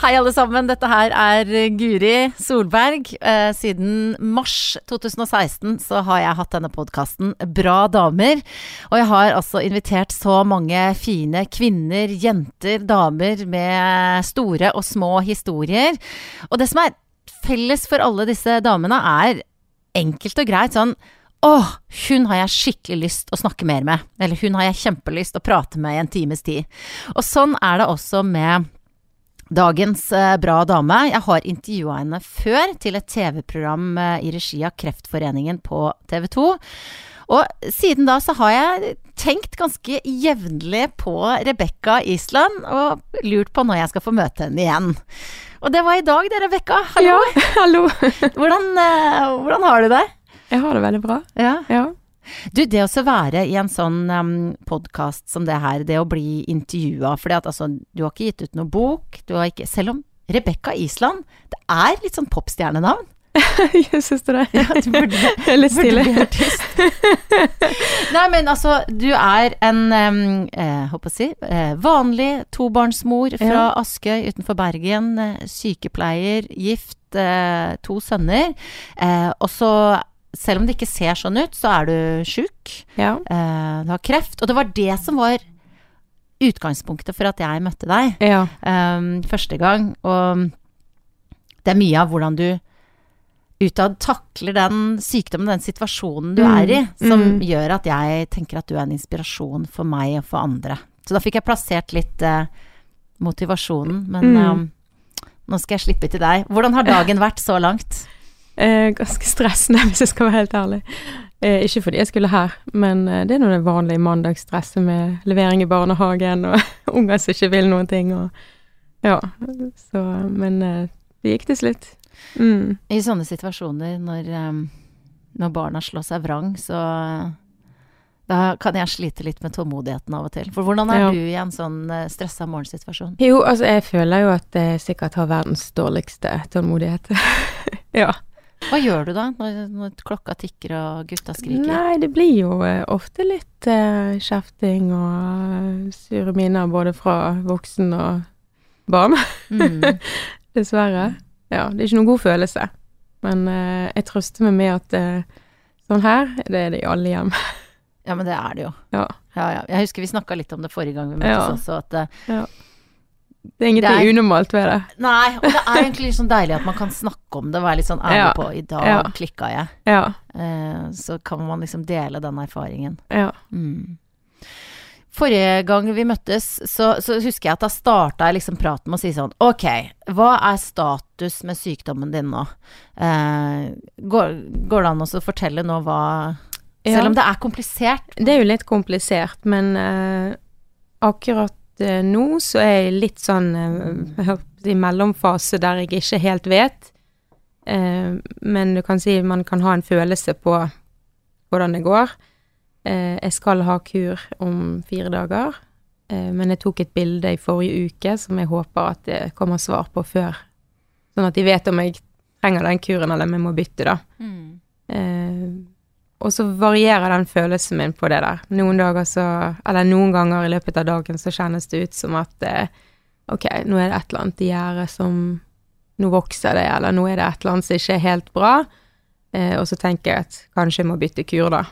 Hei alle sammen, dette her Guri Solberg. Siden mars 2016 så har jeg hatt denne podcasten Bra Damer, og jeg har altså invitert så mange fine kvinner, jenter, damer med store og små historier. Og det som felles for alle disse damene enkelt og greit sånn, hun har jeg skikkelig lyst å snakke mer med, eller hun har jeg kjempelyst å prate med I en times tid. Og sånn det også med dagens bra dame. Jeg har intervjuet henne før til et TV-program I regi av Kreftforeningen på TV 2. Og siden da så har jeg tenkt ganske jevnlig på Rebecca Island og lurt på når jeg skal få møte henne igjen. Og det var I dag det, Rebecca. Hallo! Ja, hallo! Hvordan har du det? Jeg har det veldig bra. Ja, ja. Du, det å være I en sånn podcast som det her, det å bli intervjuet, fordi at altså, du har ikke gitt ut noen bok, du har ikke, selv om Rebecca Island, det litt sånn popstjernenavn. Jeg synes det. Ja, du burde litt stille. Burde bli artist. Nei, men altså, du en, vanlig tobarnsmor fra ja. Askøy utenfor Bergen, sykepleier, gift, 2 sønner, og så selv om det ikke ser sånn ut, så du syk. Ja. Du har kreft. Og det var det som var utgangspunktet for at jeg møtte deg ja. Første gang. Og det mye av hvordan du utad takler den sykdommen, den situasjonen du I, som gjør at jeg tenker at du en inspirasjon for meg og for andre. Så da fikk jeg plassert litt motivasjonen, men nå skal jeg slippe til deg. Hvordan har dagen vært så langt? Ganske stressende, hvis jeg skal være helt ærlig. Ikke fordi jeg skulle her, men det noe det vanlige mandagsstresset med levering I barnehagen og unger som ikke vil noen ting. Og, ja, så, men det gikk til slutt. I sånne situasjoner, når barna slår seg vrang, så da kan jeg slite litt med tålmodigheten av og til. For hvordan du I en sånn stresset morgensituasjon? Jo, altså jeg føler jo at jeg sikkert har verdens dårligste tålmodighet. Ja. Hva gjør du da når klokka tikker og gutta skriker? Nei, det blir jo ofte litt kjefting og sure minner både fra voksen og barn. Dessverre. Ja, det ikke noen god følelse. Men jeg trøster meg med at sånn her, det det I alle hjem. Ja, men det det jo. Ja. Ja, ja. Jeg husker vi snakket litt om det forrige gang vi møttes også, at... Ja. Det ingenting unormalt ved det. Nei, og det egentlig sånn deilig at man kan snakke om det, være litt sånn ærlig på, I dag klikket jeg. Ja. Så kan man liksom dele den erfaringen. Ja. Forrige gang vi møttes, så husker jeg at da startet jeg liksom praten med å si sånn, ok, hva status med sykdommen din nå? Går det an å fortelle nå hva... Selv om det komplisert. Det jo litt komplisert, men akkurat nå så jeg litt sånn I mellomfase der jeg ikke helt vet, men du kan si man kan ha en følelse på hvordan det går. Jeg skal ha kur om 4 dager, men jeg tok et bilde I forrige uke som jeg håper at det kommer svar på før, sånn at de vet om jeg trenger den kuren eller om jeg må bytte da. Og så varierer den følelsen min på det der. Noen ganger I løpet av dagen så kjennes det ut som at ok, nå det et eller annet i gjerdet som nå vokser det, eller nå det et eller annet som ikke helt bra, og så tenker jeg at kanskje jeg må bytte kur da.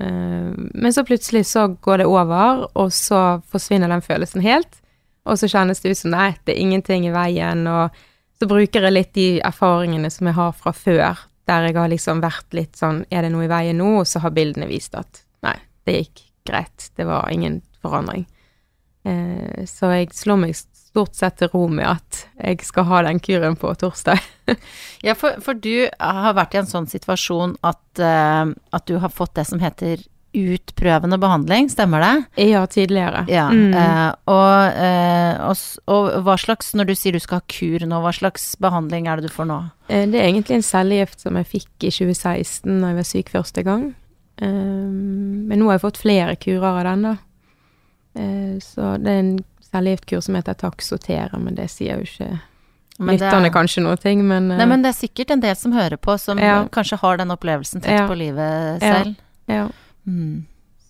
Men så plutselig så går det over, og så forsvinner den følelsen helt, og så kjennes det ut som, nei, det er ingenting i veien, og så bruker jeg litt de erfaringene som jeg har fra før, der jeg har liksom vært litt sånn, er det noe i veien nå? Og så har bildene vist at, nei, det gikk greit, det var ingen forandring. Så jeg slår meg stort sett til ro med at jeg skal ha den kuren på torsdag. Ja, for du har vært i en sånn situasjon at du har fått det som heter utprøvende behandling, stemmer det? Ja, tidligere. Ja, og hva slags, når du sier du skal ha kur nå, hva slags behandling det du får nå? Det egentlig en cellegift som jeg fikk i 2016 når jeg var syk første gang. Men nå har jeg fått flere kurer av den da. Så det er en cellegiftkur som heter Taxotere, men det sier jo ikke nytterne kanskje noe ting, men... Nei, men det sikkert en del som hører på, som kanskje har den opplevelsen tett på livet selv. Ja.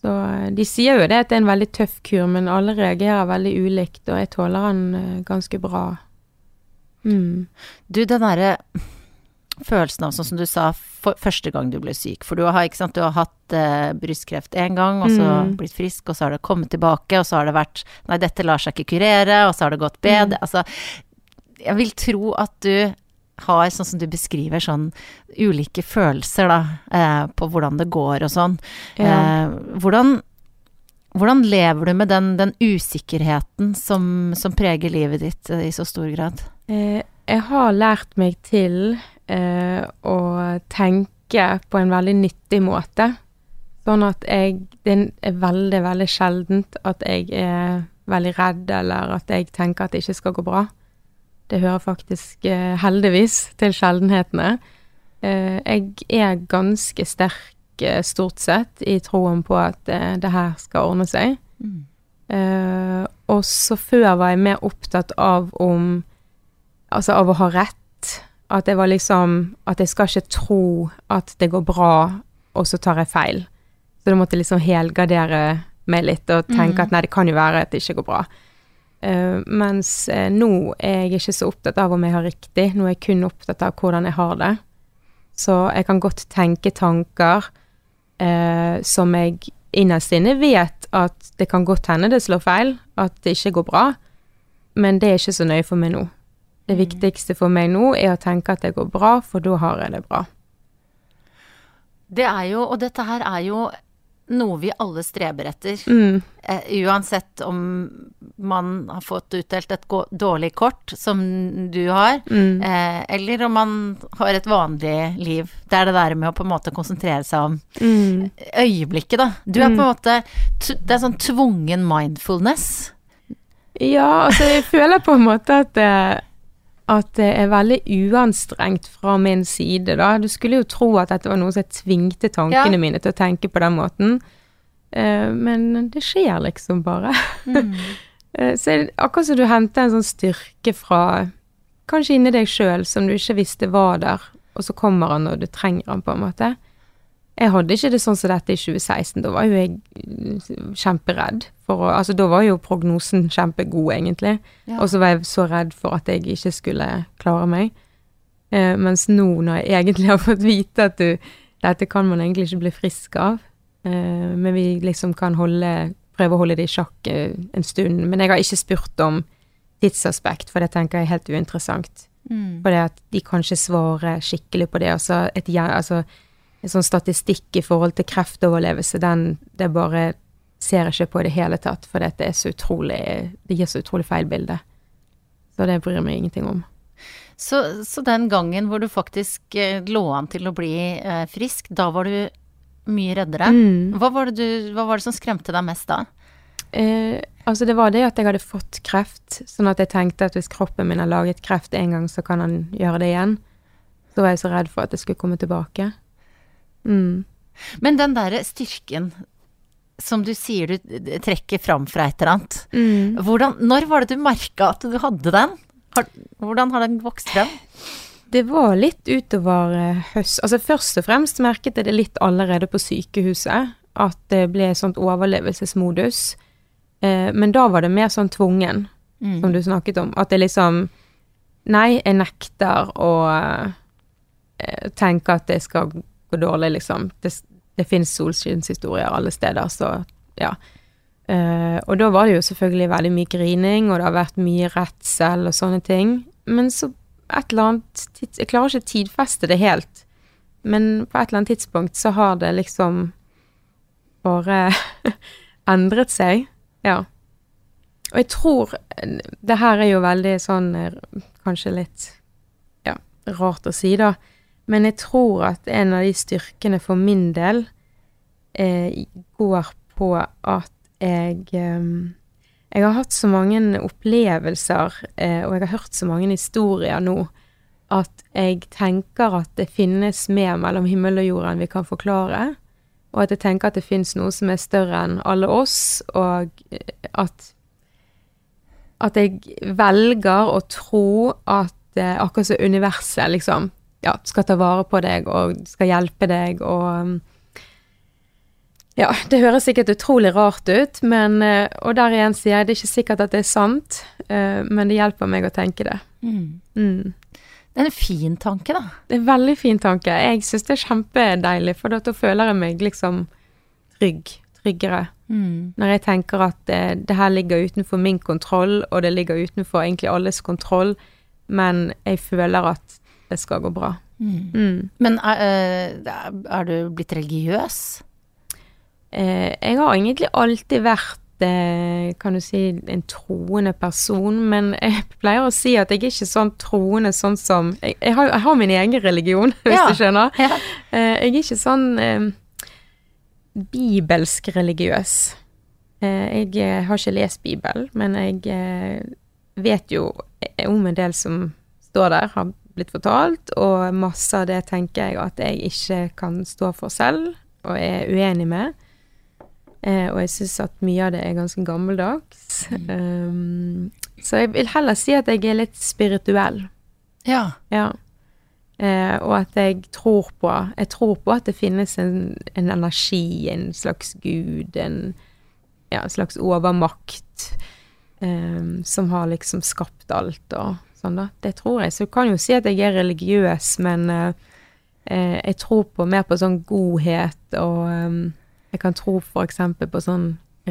Så de sier jo det at det er en veldig tøff kur, men alle reagerer veldig ulikt, og jeg tåler den ganske bra. Du, den der følelsen av, sånn som du sa, første gang du ble syk, for du har, ikke sant, du har hatt brystkreft en gang, og så blitt frisk, og så har det kommet tilbake, og så har det vært, nei, dette lar seg ikke kurere, og så har det gått bedre. Altså, jeg vil tro at du har, sånn som du beskriver, sånn ulike følelser da, på hvordan det går og sånn. Hvordan lever du med den usikkerheten som preger livet ditt i så stor grad? Jeg har lært meg til å tenke på en veldig nyttig måte, sånn at det er veldig, veldig sjeldent at jeg er veldig redd, eller at jeg tenker at det ikke skal gå bra. Det hører faktisk heldigvis til sjeldenhetene. Jeg er ganske sterk stort sett i troen på at det her skal ordne seg. Og så før var jeg mer opptatt av av å ha rett, at det var liksom, at jeg skal ikke tro at det går bra, og så tar jeg feil. Så da måtte jeg liksom helgardere meg litt, og tenke at nei, det kan jo være at det ikke går bra. Mens nå er jeg ikke så opptatt av om jeg har riktig, nå er jeg kun opptatt av hvordan jeg har det. Så jeg kan godt tenke tanker som jeg innerst inne vet at det kan godt hende det slår feil, at det ikke går bra, men det er ikke så nøye for meg nå. Det viktigste for meg nå er å tenke at det går bra, for da har jeg det bra. Det er jo, og dette her er jo noe vi alle streber etter. Uansett om man har fått utdelt et dårlig kort, som du har, eller om man har et vanlig liv. Det er det der med å på en måte konsentrere seg om øyeblikket da. Du er på en måte, det er sånn tvungen mindfulness. Ja, altså jeg føler på en måte at det er veldig uanstrengt fra min side da. Du skulle jo tro at dette var noe som tvingte tankene mine til å tenke på den måten. Men det skjer liksom bare. Så akkurat som du henter en sånn styrke fra, kanskje inni deg selv, som du ikke visste var der, og så kommer han når du trenger han på en måte. Jeg hadde ikke det sånn som dette i 2016, da var jo jeg kjemperedd. Da var jo prognosen kjempegod egentlig, og så var jeg så redd for at jeg ikke skulle klare meg. Mens nå, når jeg egentlig har fått vite at dette kan man egentlig ikke bli frisk av, men vi liksom kan prøve å holde det i sjakk en stund. Men jeg har ikke spurt om tidsaspekt, for det tenker jeg er helt uinteressant. For det at de kan ikke svare skikkelig på det, en sånn statistikk i forhold til kreftoverlevelse, det bare ser jeg ikke på i det hele tatt, for det gir så utrolig feil bilde. Så det bryr meg ingenting om. Så den gangen hvor du faktisk lå an til å bli frisk, da var du mye reddere. Hva var det som skremte deg mest da? Det var det at jeg hadde fått kreft, sånn at jeg tenkte at hvis kroppen min har laget kreft en gang, så kan han gjøre det igjen. Så var jeg så redd for at det skulle komme tilbake. Men den der styrken som du sier du trekker fram fra et eller annet, når var det du merket at du hadde den? Hvordan har den vokst frem? Det var litt utover høst, først og fremst merket jeg det litt allerede på sykehuset, at det ble sånt overlevelsesmodus, men da var det mer sånn tvungen, som du snakket om, at det liksom Nej, jag nektar och tänka att det ska gå dåligt liksom. Det finns solskinshistorier alla steder så ja. Och då var det ju selvfølgelig väldigt mycket grining och det har varit mycket rättsel och såna ting. Men så ett eller annat jag klarar inte tidfäste det helt. Men på ett eller annat tidspunkt så har det liksom bara ändrat sig. Ja. Och jag tror det här är ju väldigt sån kanske lite ja, rart att säga då. Men jag tror att en av de styrkorna för min del går på att jag har haft så många upplevelser och jag har hört så många historier nu att jag tänker att det finns mer mellan himmel och jorden vi kan förklara och att jag tänker att det finns något som är större än alla oss och att jag väljer att tro att akkurat så universum liksom ja, ska ta vara på dig och ska hjälpa dig och ja, det høres sikkert utrolig rart ut, men, og der igjen sier jeg, det er ikke sikkert at det er sant, men det hjelper meg å tenke det. Mm. Mm. Det er en fin tanke da. Det er en veldig fin tanke. Jeg synes det er kjempedeilig, for da føler jeg meg liksom tryggere. Mm. Når jeg tenker at det her ligger utenfor min kontroll, og det ligger utenfor egentlig alles kontroll, men jeg føler at det skal gå bra. Mm. Mm. Men er du blitt religiøs? Jeg har egentlig alltid vært, kan du si, en troende person, men jeg pleier å si at jeg er ikke sånn troende sånn som, jeg har min egen religion, hvis ja, du skjønner. Ja. Jeg er ikke sånn bibelsk religiøs. Jeg har ikke lest Bibel, men jeg vet jo om en del som står der, har blitt fortalt, og masse av det tenker jeg at jeg ikke kan stå for selv, og er uenig med. Og jeg synes at mye av det er ganske gammeldags. Så jeg vil heller si at jeg er litt spirituell. Ja. Ja. Og at jeg tror på at det finnes en energi, en slags gud, en slags overmakt, som har liksom skapt alt og sånn da. Det tror jeg. Så jeg kan jo si at jeg er religiøs, men jeg tror på mer på sånn godhet og... Jeg kan tro for eksempel på sånn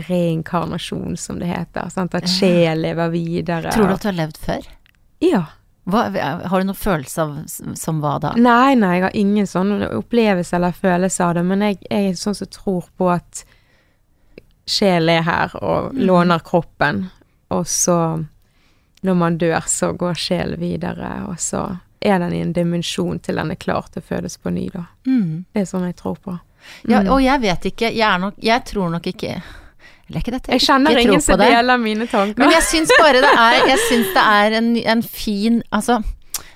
reinkarnasjon, som det heter, sant? At sjel lever videre. Tror du at du har levd før? Ja. Har du noen følelse av som hva da? Nei, jeg har ingen sånn opplevelse eller følelse av det, men jeg er sånn som tror på at sjel er her og låner kroppen, og så når man dør så går sjel videre, og så er den i en dimensjon til den er klar til å fødes på ny da. Mm. Det er sånn jeg tror på. Ja, og jeg vet ikke, jeg tror nok ikke eller ikke dette, jeg kjenner ingen som deler mine tanker men jeg synes bare det er en fin altså,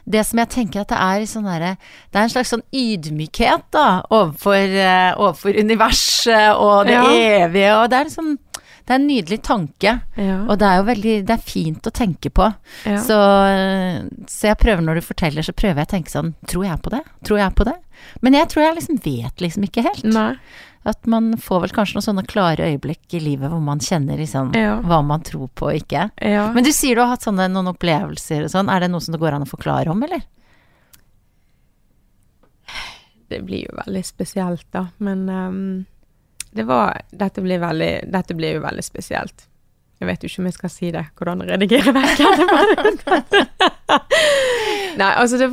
det som jeg tenker at det er sånn der, det er en slags sånn ydmykhet da, overfor universet og det evige og det er sånn Det er en nydelig tanke, ja. Og det er jo veldig, det er fint å tenke på. Ja. Så jeg prøver når du forteller, så prøver jeg å tenke sånn, tror jeg på det? Men jeg tror jeg liksom vet liksom ikke helt. Nei. At man får vel kanskje noen sånne klare øyeblikk i livet hvor man kjenner liksom, hva man tror på og ikke. Ja. Men du sier du har hatt sånne noen opplevelser og sånn. Er det noe som det går an å forklare om, eller? Det blir jo veldig spesielt da, men... Dette blir jo veldig spesielt. Jeg vet jo ikke om jeg skal si det, hvordan jeg redigerer vekk. Nei, altså det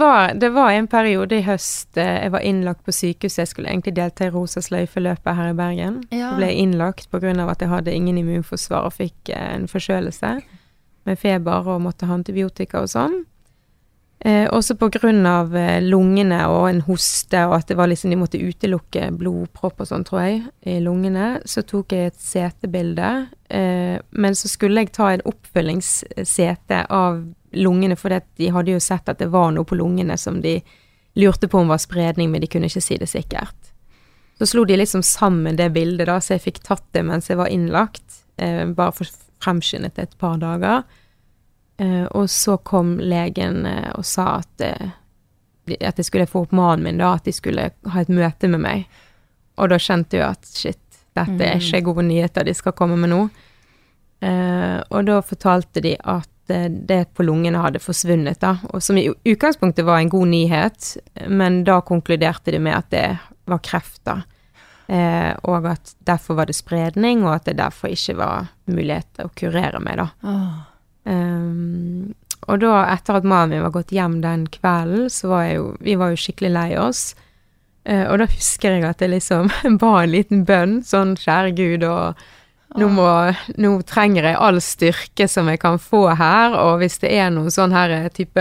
var en periode i høst, jeg var innlagt på sykehuset, jeg skulle egentlig delta i Rosa sløyfeløpet her i Bergen. Ja. Jeg ble innlagt på grunn av at jeg hadde ingen immunforsvar og fikk en forkjølelse med feber og måtte ha antibiotika og sånn. Også på grunn av lungene og en hoste, og at det var liksom, de måtte utelukke blodpropp og sånn, tror jeg, i lungene, så tok jeg et setebilde, men så skulle jeg ta en oppfølgingssete av lungene, for de hadde jo sett at det var noe på lungene som de lurte på om var spredning, men de kunne ikke si det sikkert. Så slo de liksom sammen det bildet da, så jeg fikk tatt det mens jeg var innlagt, bare for fremskyndet et par dager, og så kom legen og sa at jeg skulle få opp mannen min da, at de skulle ha et møte med meg. Og da kjente jeg at shit, dette er ikke gode nyheter de skal komme med nå. Og da fortalte de at det på lungorna hade försvunnit då. Och som i utgångspunkten var en god nyhet, men då konkluderade det med att det var kreft då. Och att därför var det spredning och att det därför inte var möjlighet att kurera med då. Och då efter att mamma var gått hem den kvällen så var vi var ju skickligt lei oss. Och då husker jag att det liksom var en liten bön sån kär Gud och nu tränger jag all styrke som jag kan få här och visst det är någon sån här typ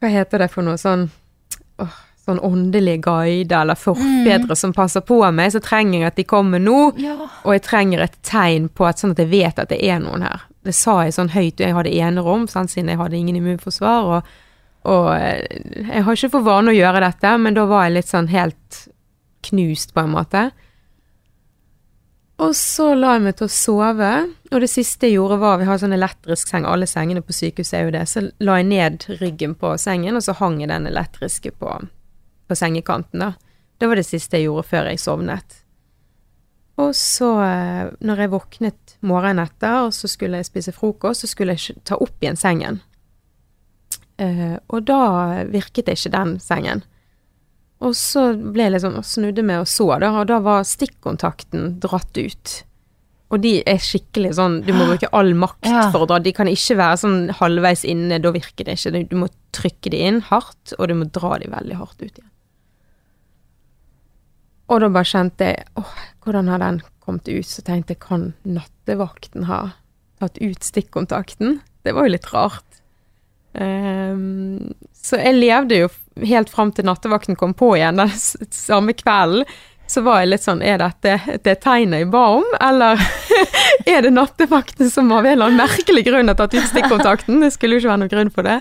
vad heter det för någon sån sån åndelig guide eller förfädre som passar på mig så tränger jag att de kommer nu och jag tränger ett tegn på att sånt att jag vet att det är någon här. Det sa jag sån höjt och jag hade enerom sen sen jag hade ingen immunförsvar och jag har inte fått vana att göra detta men då var jag lite sån helt knust på en måte. Och så la jeg meg til å sove, og det siste jeg gjorde var, vi har sånn elektrisk seng, alle sengene på sykehuset er jo det, så la jeg ned ryggen på sengen, og så hang jeg den elektriske på sengekanten da. Det var det siste jeg gjorde før jeg sovnet. Og så, når jeg våknet morgenen etter, og så skulle jeg spise frokost, så skulle jeg ta opp igjen sengen. Og da virket ikke den sengen. Och så blev det som snudde med och så då och då var stickkontakten dratt ut. Och de är skickligt sån du måste bruka all makt för då. De kan inte vara sån halvvägs inne då virker det inte. Du måste trycka det in hårt och du måste dra det väldigt hårt ut igen. Och då bara kände hurdan har den kommit ut så tänkte kan nattevakten ha tagit ut stickkontakten. Det var ju lite rart. Så jag levde ju helt fram till nattevakten kom på igen den samma kväll så var jag lite sån är det tegnet jag bad om eller är det nattevakten som har väl en märklig grund att ta ut stickkontakten det skulle ju inte vara någon grund för det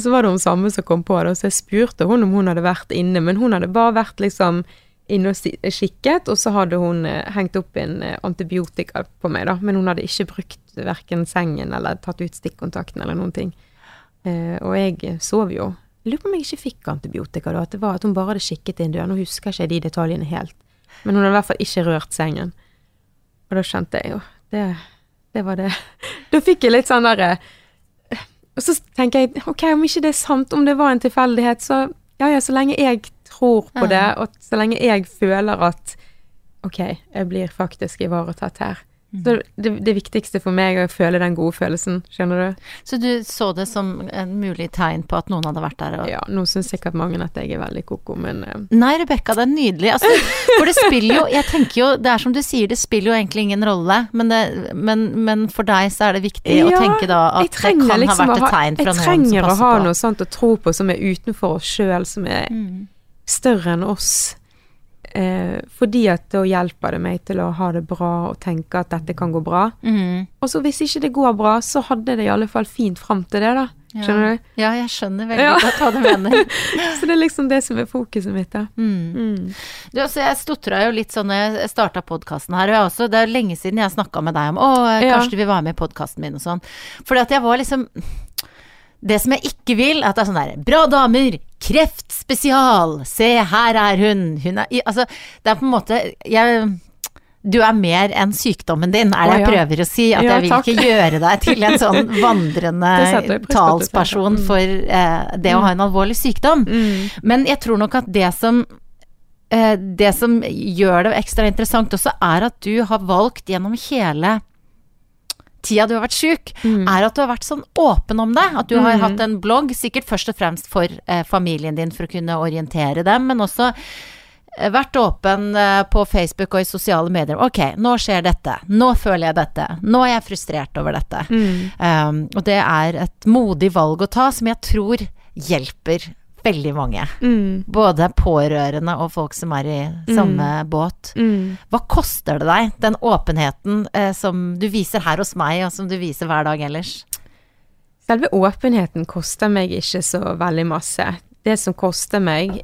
så var det hon samma som kom på det och så jag spurte hon om hon hade varit inne men hon hade bara varit liksom inne och skickat och så hade hon hängt upp en antibiotika på mig då men hon hade inte brukt varken sängen eller tagit ut stickkontakten eller någonting och jag sov ju lurer på om jeg ikke fikk antibiotika da, at det var at hun bare hadde skikket inn døren, og husker ikke de detaljene helt. Men hun hadde i hvert fall ikke rørt sengen. Og da kjente jeg jo, det var det. Da fikk jeg litt sånn der, og så tenker jeg, ok, om ikke det er sant, om det var en tilfeldighet, så ja, så lenge jeg tror på det, og så lenge jeg føler at, ok, jeg blir faktisk ivaretatt her. Så det viktigste for meg er å føle den gode følelsen, skjønner du? Så du så det som en mulig tegn på at noen hadde vært der? Og... Ja, nå synes sikkert mange at jeg er veldig koko, men... Nei, Rebecca, det er nydelig. Altså, for det spiller jo, jeg tenker jo, det er som du sier, det spiller jo egentlig ingen rolle, men for deg så er det viktig å tenke da at det kan ha vært et tegn fra noen som passer på. Jeg trenger å ha noe sånt å tro på som er utenfor oss selv, som er større enn oss. Fordi at da hjelper det meg til å ha det bra og tenke at dette kan gå bra og så hvis ikke det går bra så hadde det i alle fall fint frem til det da skjønner du? Ja, jeg skjønner veldig godt hva du mener så det er liksom det som er fokuset mitt da Du, altså, jeg stottret jo litt sånn når jeg startet podcasten her og jeg også, det er lenge siden jeg snakket med deg om kanskje du vil være med i podcasten min og sånn fordi at jeg var liksom det som jeg ikke vil, at det sånn der Bra damer, kreftspesial se her hun altså, det på en måte du mer enn sykdommen din det jeg prøver å si, at jeg vil ikke gjøre deg til en sånn vandrende talsperson for det å ha en alvorlig sykdom men jeg tror nok at det som gjør det ekstra interessant også at du har valgt gjennom hele tida du har vært syk, at du har vært sånn åpen om det, at du har hatt en blogg sikkert først og fremst for familien din for å kunne orientere dem, men også vært åpen på Facebook og i sosiale medier, ok, nå skjer dette, nå føler jeg dette, nå er jeg frustrert over dette og det et modig valg å ta som jeg tror hjelper veldig mange, både pårørende og folk som i samme båt. Hva koster det deg, den åpenheten som du viser her hos meg, og som du viser hver dag ellers? Selve åpenheten koster meg ikke så veldig masse. Det som koster meg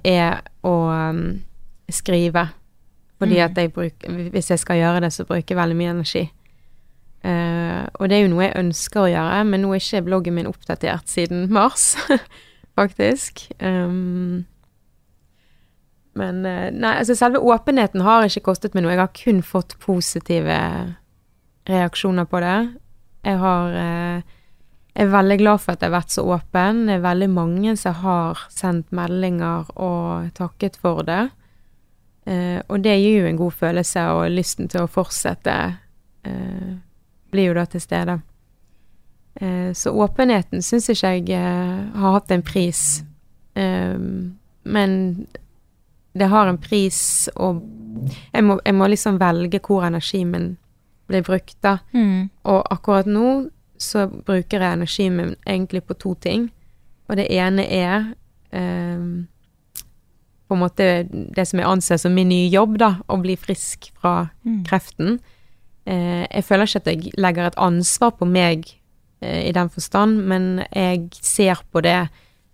å skrive, fordi at jeg hvis jeg skal gjøre det, så bruker jeg veldig mye energi. Og det jo noe jeg ønsker å gjøre, men nå ikke bloggen min oppdatert siden mars, faktisk. Men nei, altså selve åpenheten har ikke kostet meg noe. Jeg har kun fått positive reaksjoner på det. Jeg har Jeg er veldig glad for at jeg har vært så åpen. Det er veldig mange som har sendt meldinger og takket for det. Og det gir jo en god følelse, og lysten til å fortsette blir jo da til stede. Så åpenheten synes ikke jeg har hatt en pris. Men det har en pris, og jeg må liksom velge hvor energien min blir brukt da. Og akkurat nå så bruker jeg energien min egentlig på to ting. Og det ene på en måte det som jeg anser som min nye jobb da, å bli frisk fra kreften. Jeg føler ikke at jeg legger et ansvar på meg i den forstand, men jeg ser på det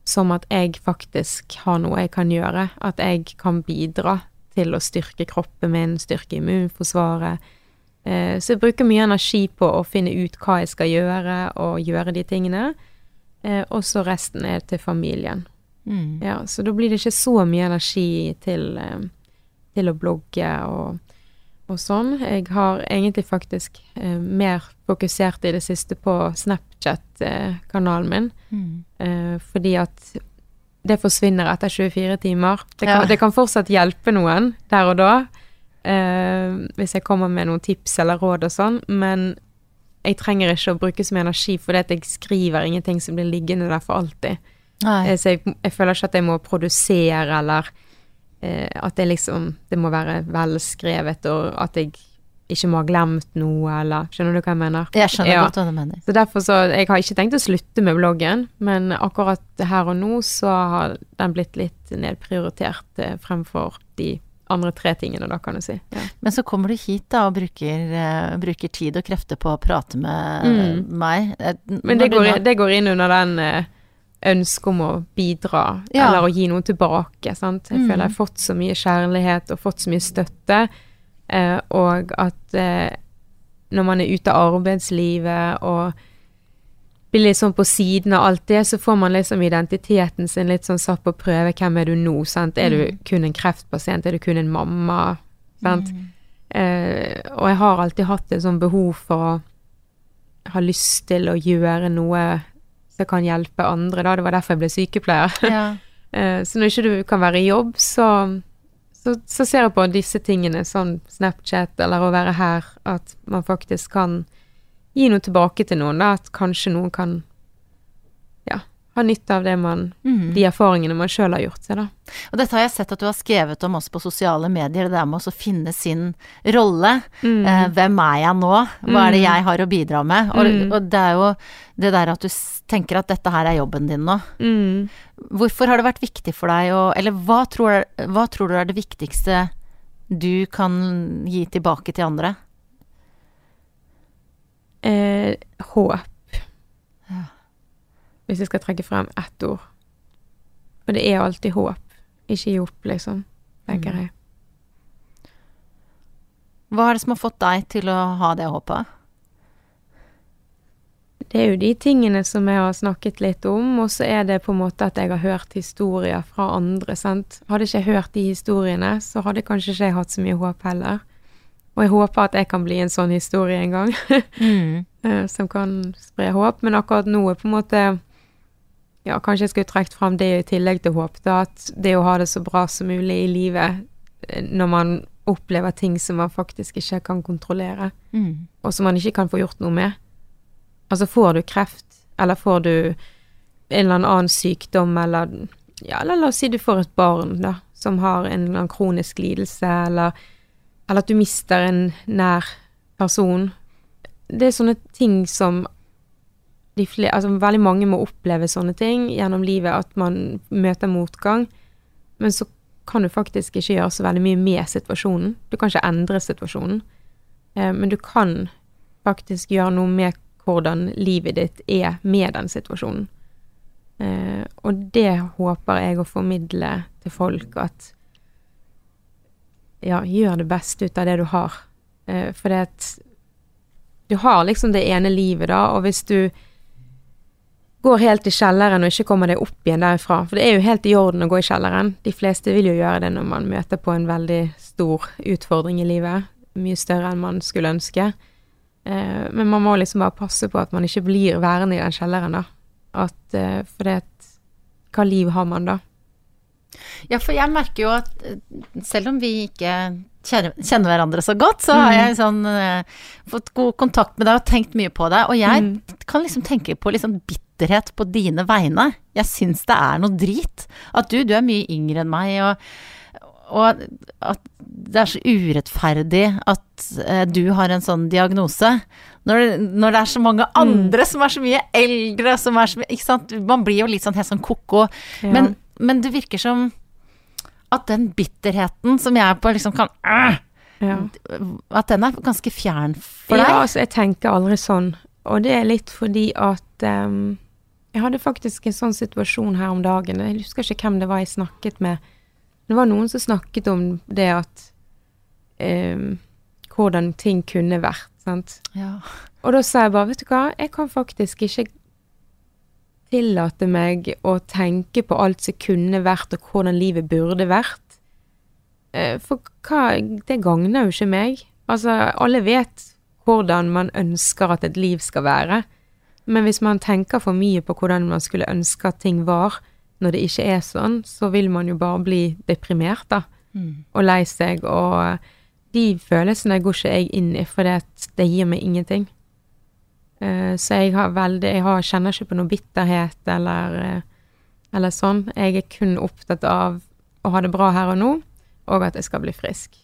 som at jeg faktisk har noe jeg kan gjøre, at jeg kan bidra til å styrke kroppen min, styrke immunforsvaret. Så jeg bruker mye energi på å finne ut hva jeg skal gjøre, og gjøre de tingene. Og så resten er til familien. Ja, så da blir det ikke så mye energi til å blogge og sånn. Jeg har egentlig faktisk mer fokusert i det siste på Snapchat-kanalen min, fordi at det forsvinner etter 24 timer. Det kan fortsatt hjelpe noen der og da, hvis jeg kommer med noen tips eller råd og sånn, men jeg trenger ikke å bruke så mye energi, fordi at jeg skriver ingenting som blir liggende der for alltid. Så jeg føler ikke at jeg må produsere, eller at det liksom, det må være velskrevet, og at jeg ikke må ha glemt noe, eller skjønner du hva jeg mener? Jeg skjønner godt hva du mener. Så derfor så, jeg har ikke tenkt å slutte med bloggen, men akkurat her og nå så har den blitt litt nedprioritert fremfor de andre tre tingene da, kan du si. Ja. Men så kommer du hit da og bruker tid og krefter på å prate med meg. Men det går inn under den ønske om å bidra, eller å gi noe tilbake, sant? Jeg føler jeg har fått så mye kjærlighet og fått så mye støtte, og at når man er ute av arbeidslivet og blir litt sånn på siden av alt det, så får man liksom identiteten sin litt sånn satt på prøve. Hvem er du nå, sant? Er du kun en kreftpasient? Er du kun en mamma? Sant? Og jeg har alltid hatt et sånn behov for å ha lyst til å gjøre noe det kan hjelpe andre da, det var derfor jeg ble sykepleier. Ja. Så når ikke du kan være i jobb, så ser jeg på disse tingene, sånn Snapchat eller å være her, at man faktisk kan gi noe tilbake til noen da, at kanskje noen kan ha nytte av det de erfaringene man selv har gjort seg da. Og dette har jeg sett at du har skrevet om også på sosiale medier, det der med å finne sin rolle. Hvem er jeg nå? Hva er det jeg har å bidra med? Og det er jo det der at du tenker at dette her er jobben din nå. Hvorfor har det vært viktig for deg, eller hva tror du er det viktigste du kan gi tilbake til andre? Håp. Hvis jeg skal trekke frem ett ord. Og det er alltid håp. Ikke gi opp, liksom, tenker jeg. Hva er det som har fått deg til å ha det håpet? Det er jo de tingene som jeg har snakket litt om, og så er det på en måte at jeg har hørt historier fra andre, sant? Hadde ikke jeg hørt de historiene, så hadde kanskje ikke jeg hatt så mye håp heller. Og jeg håper at jeg kan bli en sånn historie en gang, som kan spre håp. Men akkurat nå er på en måte... Ja, kanskje jeg skulle trekt frem det i tillegg til håp, da, at det å ha det så bra som mulig i livet, når man opplever ting som man faktisk ikke kan kontrollere, og som man ikke kan få gjort noe med. Altså, får du kreft, eller får du en eller annen sykdom, eller la oss si du får et barn, da, som har en eller annen kronisk lidelse, eller at du mister en nær person. Det er sånne ting som veldig mange må oppleve sånne ting gjennom livet, at man møter motgang, men så kan du faktisk ikke gjøre så veldig mye med situasjonen. Du kan ikke endre situasjonen, men du kan faktisk gjøre noe med hvordan livet ditt er med den situasjonen. Og det håper jeg å formidle til folk, at gjør det best ut av det du har. For det at du har liksom det ene livet da, og hvis du går helt i kjelleren og ikke kommer deg opp igjen derfra. For det er jo helt i orden å gå i kjelleren. De fleste vil jo gjøre det når man møter på en veldig stor utfordring i livet. Mye større enn man skulle ønske. Men man må liksom bare passe på at man ikke blir værende I den kjelleren da. At, for det, hva liv har man da? Ja, for jeg merker jo at selv om vi ikke kjenner hverandre så godt, så har jeg sånn, fått god kontakt med deg og tenkt mye på deg. Og jeg kan liksom tenke på liksom bitterhet på dine vegne. Jeg synes det noe drit. At du mye yngre enn meg, og at det så urettferdig at du har en sånn diagnose når det så mange andre som så mye eldre som så mye, ikke sant? Man blir jo litt sånn helt sånn koko ja. men det virker som at den bitterheten som jeg på liksom kan ja. At den ganske fjern for deg ja, altså jeg tenker aldri sånn og det litt fordi at jeg hadde faktisk en sånn situasjon her om dagen, jeg husker ikke hvem det var jeg snakket med Det var noen som snakket om det at hvordan ting kunne vært, sant? Ja. Og da sa jeg bare, vet du hva, jeg kan faktisk ikke tillate meg å tenke på alt som kunne vært og hvordan livet burde vært. For hva, det gagner jo ikke meg. Altså, alle vet hvordan man ønsker at et liv skal være. Men hvis man tenker for mye på hvordan man skulle ønske at ting var, når det ikke sånn, så vil man jo bare bli deprimert da, og lei seg, og de følelsene går ikke jeg inn I, for det gir meg ingenting. Så jeg kjenner ikke på noe bitterhet, eller sånn. Jeg kun opptatt av å ha det bra her og nå, og at jeg skal bli frisk.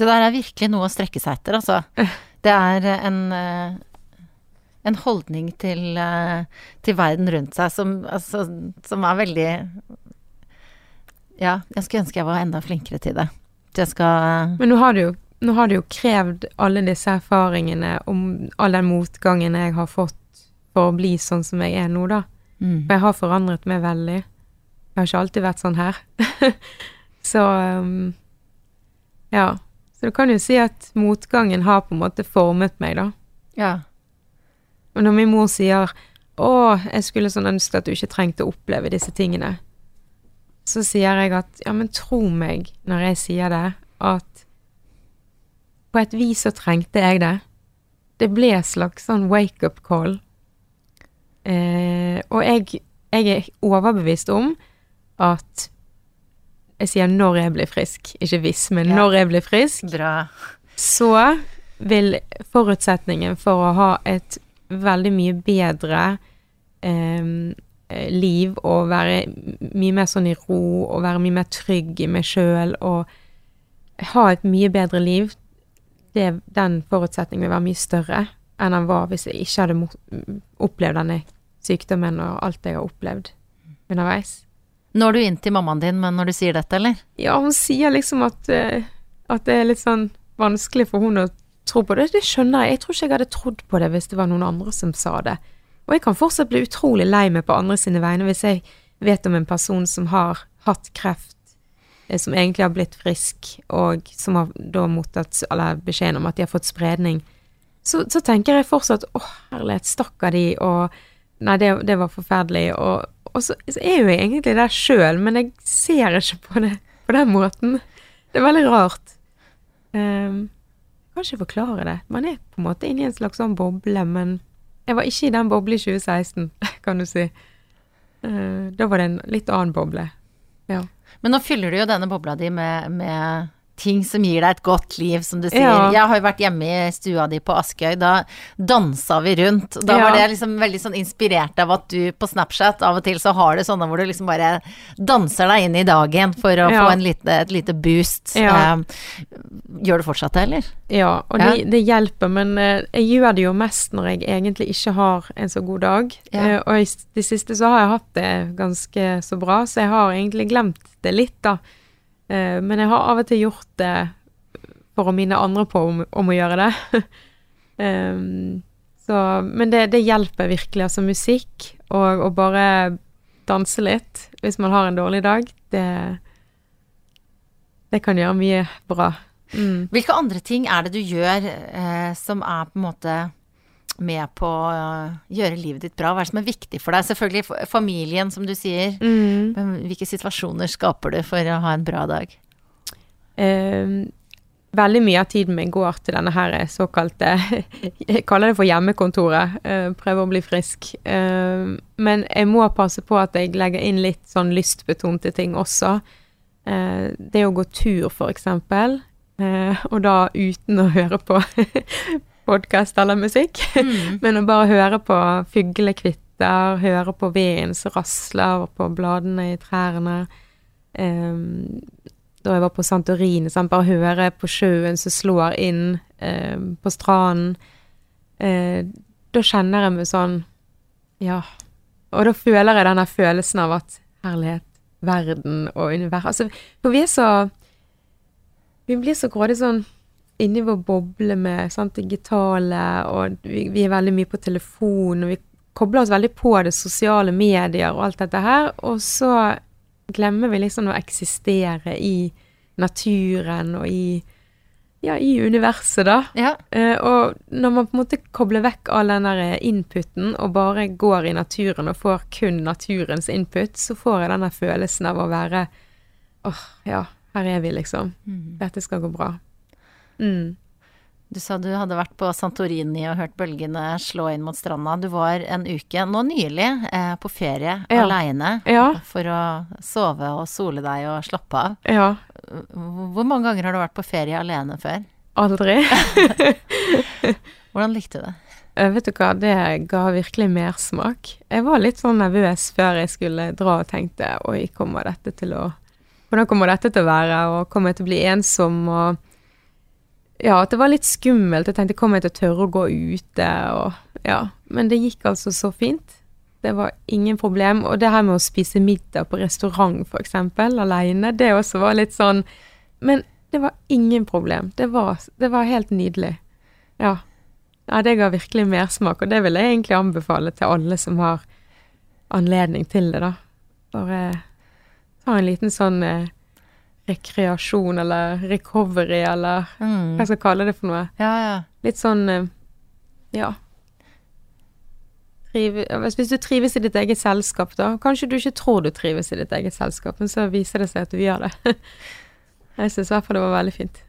Det der virkelig noe å strekke seg etter, altså. Det en holdning til verden rundt seg som, altså, som veldig ja, jeg skulle ønske jeg var enda flinkere til det. Men nå har du jo krevd alle disse erfaringene om all den motgangen jeg har fått for å bli sånn som jeg nå da. For jeg har forandret meg veldig. Jeg har ikke alltid vært sånn her. Så ja, så du kan jo si at motgangen har på en måte formet meg da. Ja. Og når min mor sier, jeg skulle sånn ønske at du ikke trengte å oppleve disse tingene, så sier jeg at, ja, men tro meg når jeg sier det, at på et vis så trengte jeg det. Det ble en slags sånn wake-up call. Og jeg overbevist om at, jeg sier når jeg blir frisk, ikke hvis, men ja. Når jeg blir frisk, Bra. Så vil forutsetningen for å ha et veldig mye bedre liv og være mye mer sånn I ro og være mye mer trygg I meg selv og ha et mye bedre liv den forutsetningen vil være mye større enn den var hvis jeg ikke hadde opplevd denne sykdommen og alt jeg har opplevd underveis. Når du inn til mammaen din men når du sier dette, eller? Ja, hun sier liksom at det litt sånn vanskelig for hun å tro på det, det skjønner jeg. Jeg tror ikke jeg hadde trodd på det hvis det var noen andre som sa det. Og jeg kan fortsatt bli utrolig lei meg på andre sine vegne hvis jeg vet om en person som har hatt kreft, som egentlig har blitt frisk, og som har da mottatt beskjeden om at de har fått spredning. Så tenker jeg fortsatt, herlighet, stakker de, og nei, det var forferdelig, og så jo jeg egentlig der selv, men jeg ser ikke på det på den måten. Det veldig rart. Jeg kan ikke forklare det. Man på en måte inne I en slags sånn boble, men jeg var ikke I den boble I 2016, kan du si. Da var det en litt annen boble. Ja. Men nå fyller du jo denne bobla di med ting som gir deg et godt liv, som du sier. Ja. Jeg har jo vært hjemme I stua di på Askøy, da dansa vi rundt. Da var det liksom veldig sånn inspirert av at du på Snapchat av og til så har du sånne hvor du liksom bare danser deg inn I dagen for å få et lite boost. Ja. Gjør du fortsatt det, eller? Ja, og det hjelper, men jeg gjør det jo mest når jeg egentlig ikke har en så god dag. Ja. Og I det siste så har jeg hatt det ganske så bra, så jeg har egentlig glemt det litt da. Men jeg har av og til gjort det for å minne andre på om å gjøre det. Så, men det hjelper virkelig, altså musikk, og bare danse litt hvis man har en dårlig dag. Det kan gjøre mye bra. Hvilke andre ting det du gjør som på en måte med på å gjøre livet ditt bra? Hva det som viktig for deg? Selvfølgelig familien, som du sier. Men hvilke situasjoner skaper du for å ha en bra dag? veldig mye av tiden min går til denne her såkalte, jeg kaller det for hjemmekontoret, prøver å bli frisk. Men jeg må passe på at jeg legger inn litt sånn lystbetonte ting også. Det å gå tur for eksempel, og da uten å høre på podcast eller musikk, men å bare høre på fuglekvitter, høre på veden som rassler på bladene i trærne, da jeg var på Santorini, sånn, bare høre på sjøen som slår inn på stranden. Da kjenner jeg meg sånn, ja. Og da føler jeg denne følelsen av at herlighet, verden og univers. Altså, for vi så, vi blir så grådig sånn, inni vår boble med sant, digitale, og vi veldig mye på telefon, og vi kobler oss veldig på det sosiale medier og alt dette her, og så glemmer vi liksom å eksistere i naturen og i, ja, i universet da. Ja. Og når man på en måte kobler vekk all den der inputen og bare går i naturen og får kun naturens input, så får jeg denne følelsen av å være, ja, her er vi liksom. Dette skal gå bra. Du sa du hadde vært på Santorini og hørt bølgene slå inn mot stranda. Du var en uke, nå nylig, på ferie, ja. Alene, ja. For å sove og sole deg og slappe av. Ja. Hvor mange ganger har du vært på ferie alene før? Aldri. Hvordan likte du det? Vet du hva, det ga virkelig mer smak. Jeg var litt sånn nervøs før jeg skulle dra og tenkte, oi, hvordan kommer dette til å være, og kommer jeg til å bli ensom, og ja, det var litt skummelt. Jeg tenkte, kommer jeg til å tørre å gå ute? Og, ja. Men det gikk altså så fint. Det var ingen problem. Og det her med å spise middag på restaurant, for eksempel, alene, det også var litt sånn... Men det var ingen problem. Det var helt nydelig. Ja. Ja, det ga virkelig mer smak, og det vil jeg egentlig anbefale til alle som har anledning til det, da. Bare ta en liten sånn... rekreasjon eller recovery eller hva skal jeg kalle det for noe litt sånn ja hvis du trives i ditt eget selskap da, kanskje du ikke tror du trives i ditt eget selskap, men så viser det seg at du gjør det. Jeg synes i hvert fall det var veldig fint.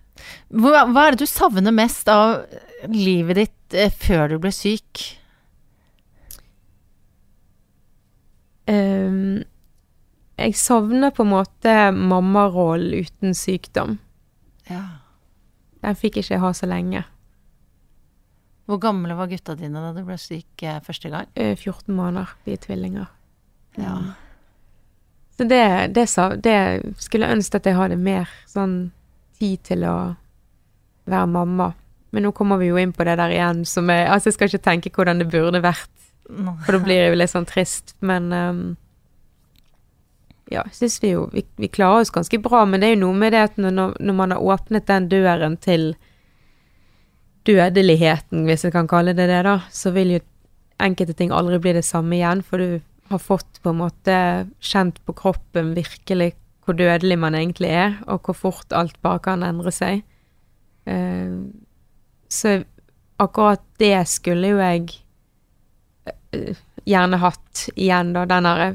Hva det du savner mest av livet ditt før du ble syk? Jeg savner på en måte mammaroll uten sykdom. Ja. Den fikk ikke jeg ha så lenge. Hvor gamle var gutta dine da du ble syk første gang? 14 måneder, de tvillinger. Ja. Så det skulle jeg ønske at jeg hadde mer sånn tid til å være mamma. Men nå kommer vi jo inn på det der igjen, som jeg, altså jeg skal ikke tenke hvordan det burde vært, for da blir jeg jo litt sånn trist, men... ja, synes vi jo, vi klarer oss ganske bra, men det er jo noe med det at når man har åpnet den døren til dødeligheten, hvis jeg kan kalle det det da, så vil jo enkelte ting aldri bli det samme igjen, for du har fått på en måte kjent på kroppen virkelig hvor dødelig man egentlig er, og hvor fort alt bare kan endre seg. Så akkurat det skulle jo jeg gjerne hatt igjen da, den her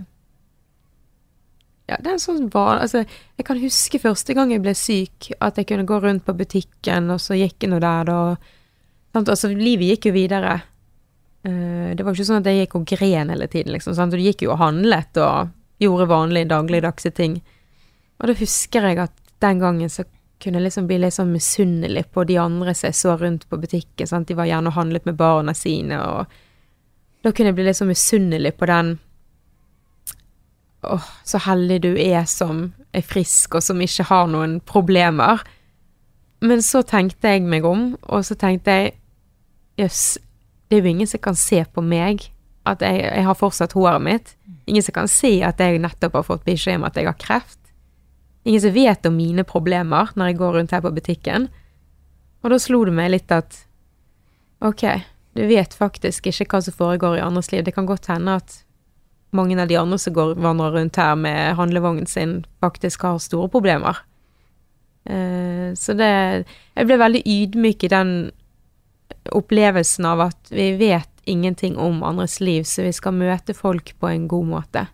ja, det er en sånn barn, altså, jeg kan huske første gang jeg ble syk, at jeg kunne gå rundt på butikken, og så gikk jeg noe der, da, sant? Altså, livet gikk jo videre. Det var jo ikke sånn at jeg gikk og gren hele tiden, liksom, sant? Og det gikk jo og handlet, og gjorde vanlige, dagligdagse ting. Og da husker jeg at den gangen så kunne jeg liksom bli litt sånn misunnelig på de andre som jeg så rundt på butikken, sant? De var gjerne og handlet med barna sine, og da kunne jeg bli litt sånn misunnelig på den, så heldig du er som er frisk og som ikke har noen problemer. Men så tenkte jeg meg om, og så tenkte jeg, jøss, det er jo ingen som kan se på meg, at jeg har fortsatt håret mitt. Ingen som kan se at jeg nettopp har fått beskjed om at jeg har kreft. Ingen som vet om mine problemer når jeg går rundt her på butikken. Og da slo det meg litt at, ok, du vet faktisk ikke hva som foregår i andres liv. Det kan godt hende at mange av de andre som vandrer rundt her med handlevognen sin faktisk har store problemer. Så det, jeg ble veldig ydmyk i den opplevelsen av at vi vet ingenting om andres liv, så vi skal møte folk på en god måte.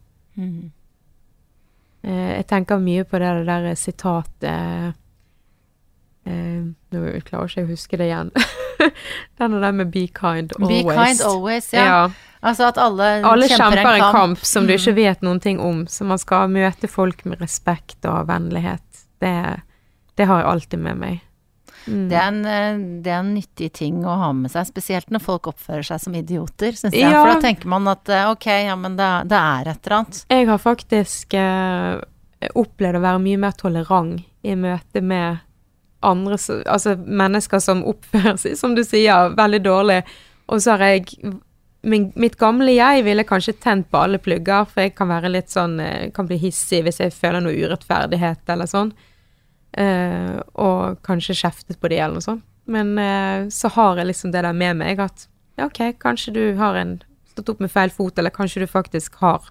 Jeg tenker mye på det der sitatet Nu klarar sig, husker det igen. Den där med be kind always. Be kind always, ja. Ja. Alltså att alla kämpar en kamp som du inte vet någonting om. Så man ska möta folk med respekt och vänlighet. Det har jag alltid med mig. Mm. Det är en nyttig ting att ha med sig, speciellt när folk uppför sig som idioter, syns jag. Ja. För då tänker man att okej, ja, men det är ett rant. Jag har faktiskt upplevt att vara mycket mer tolerant i möte med andra, alltså människor som uppför sig, som du säger, väldigt dåligt. Och så har jag mitt gamla jag ville kanske tänt på alla pluggar, för jag kan vara lite sån, kan bli hissig hvis jag känner någon orättfärdighet eller sånt. Och kanske käftet på det eller så. Men så har jag liksom det där med mig att ja, okej, kanske du har stått upp med fel fot, eller kanske du faktiskt har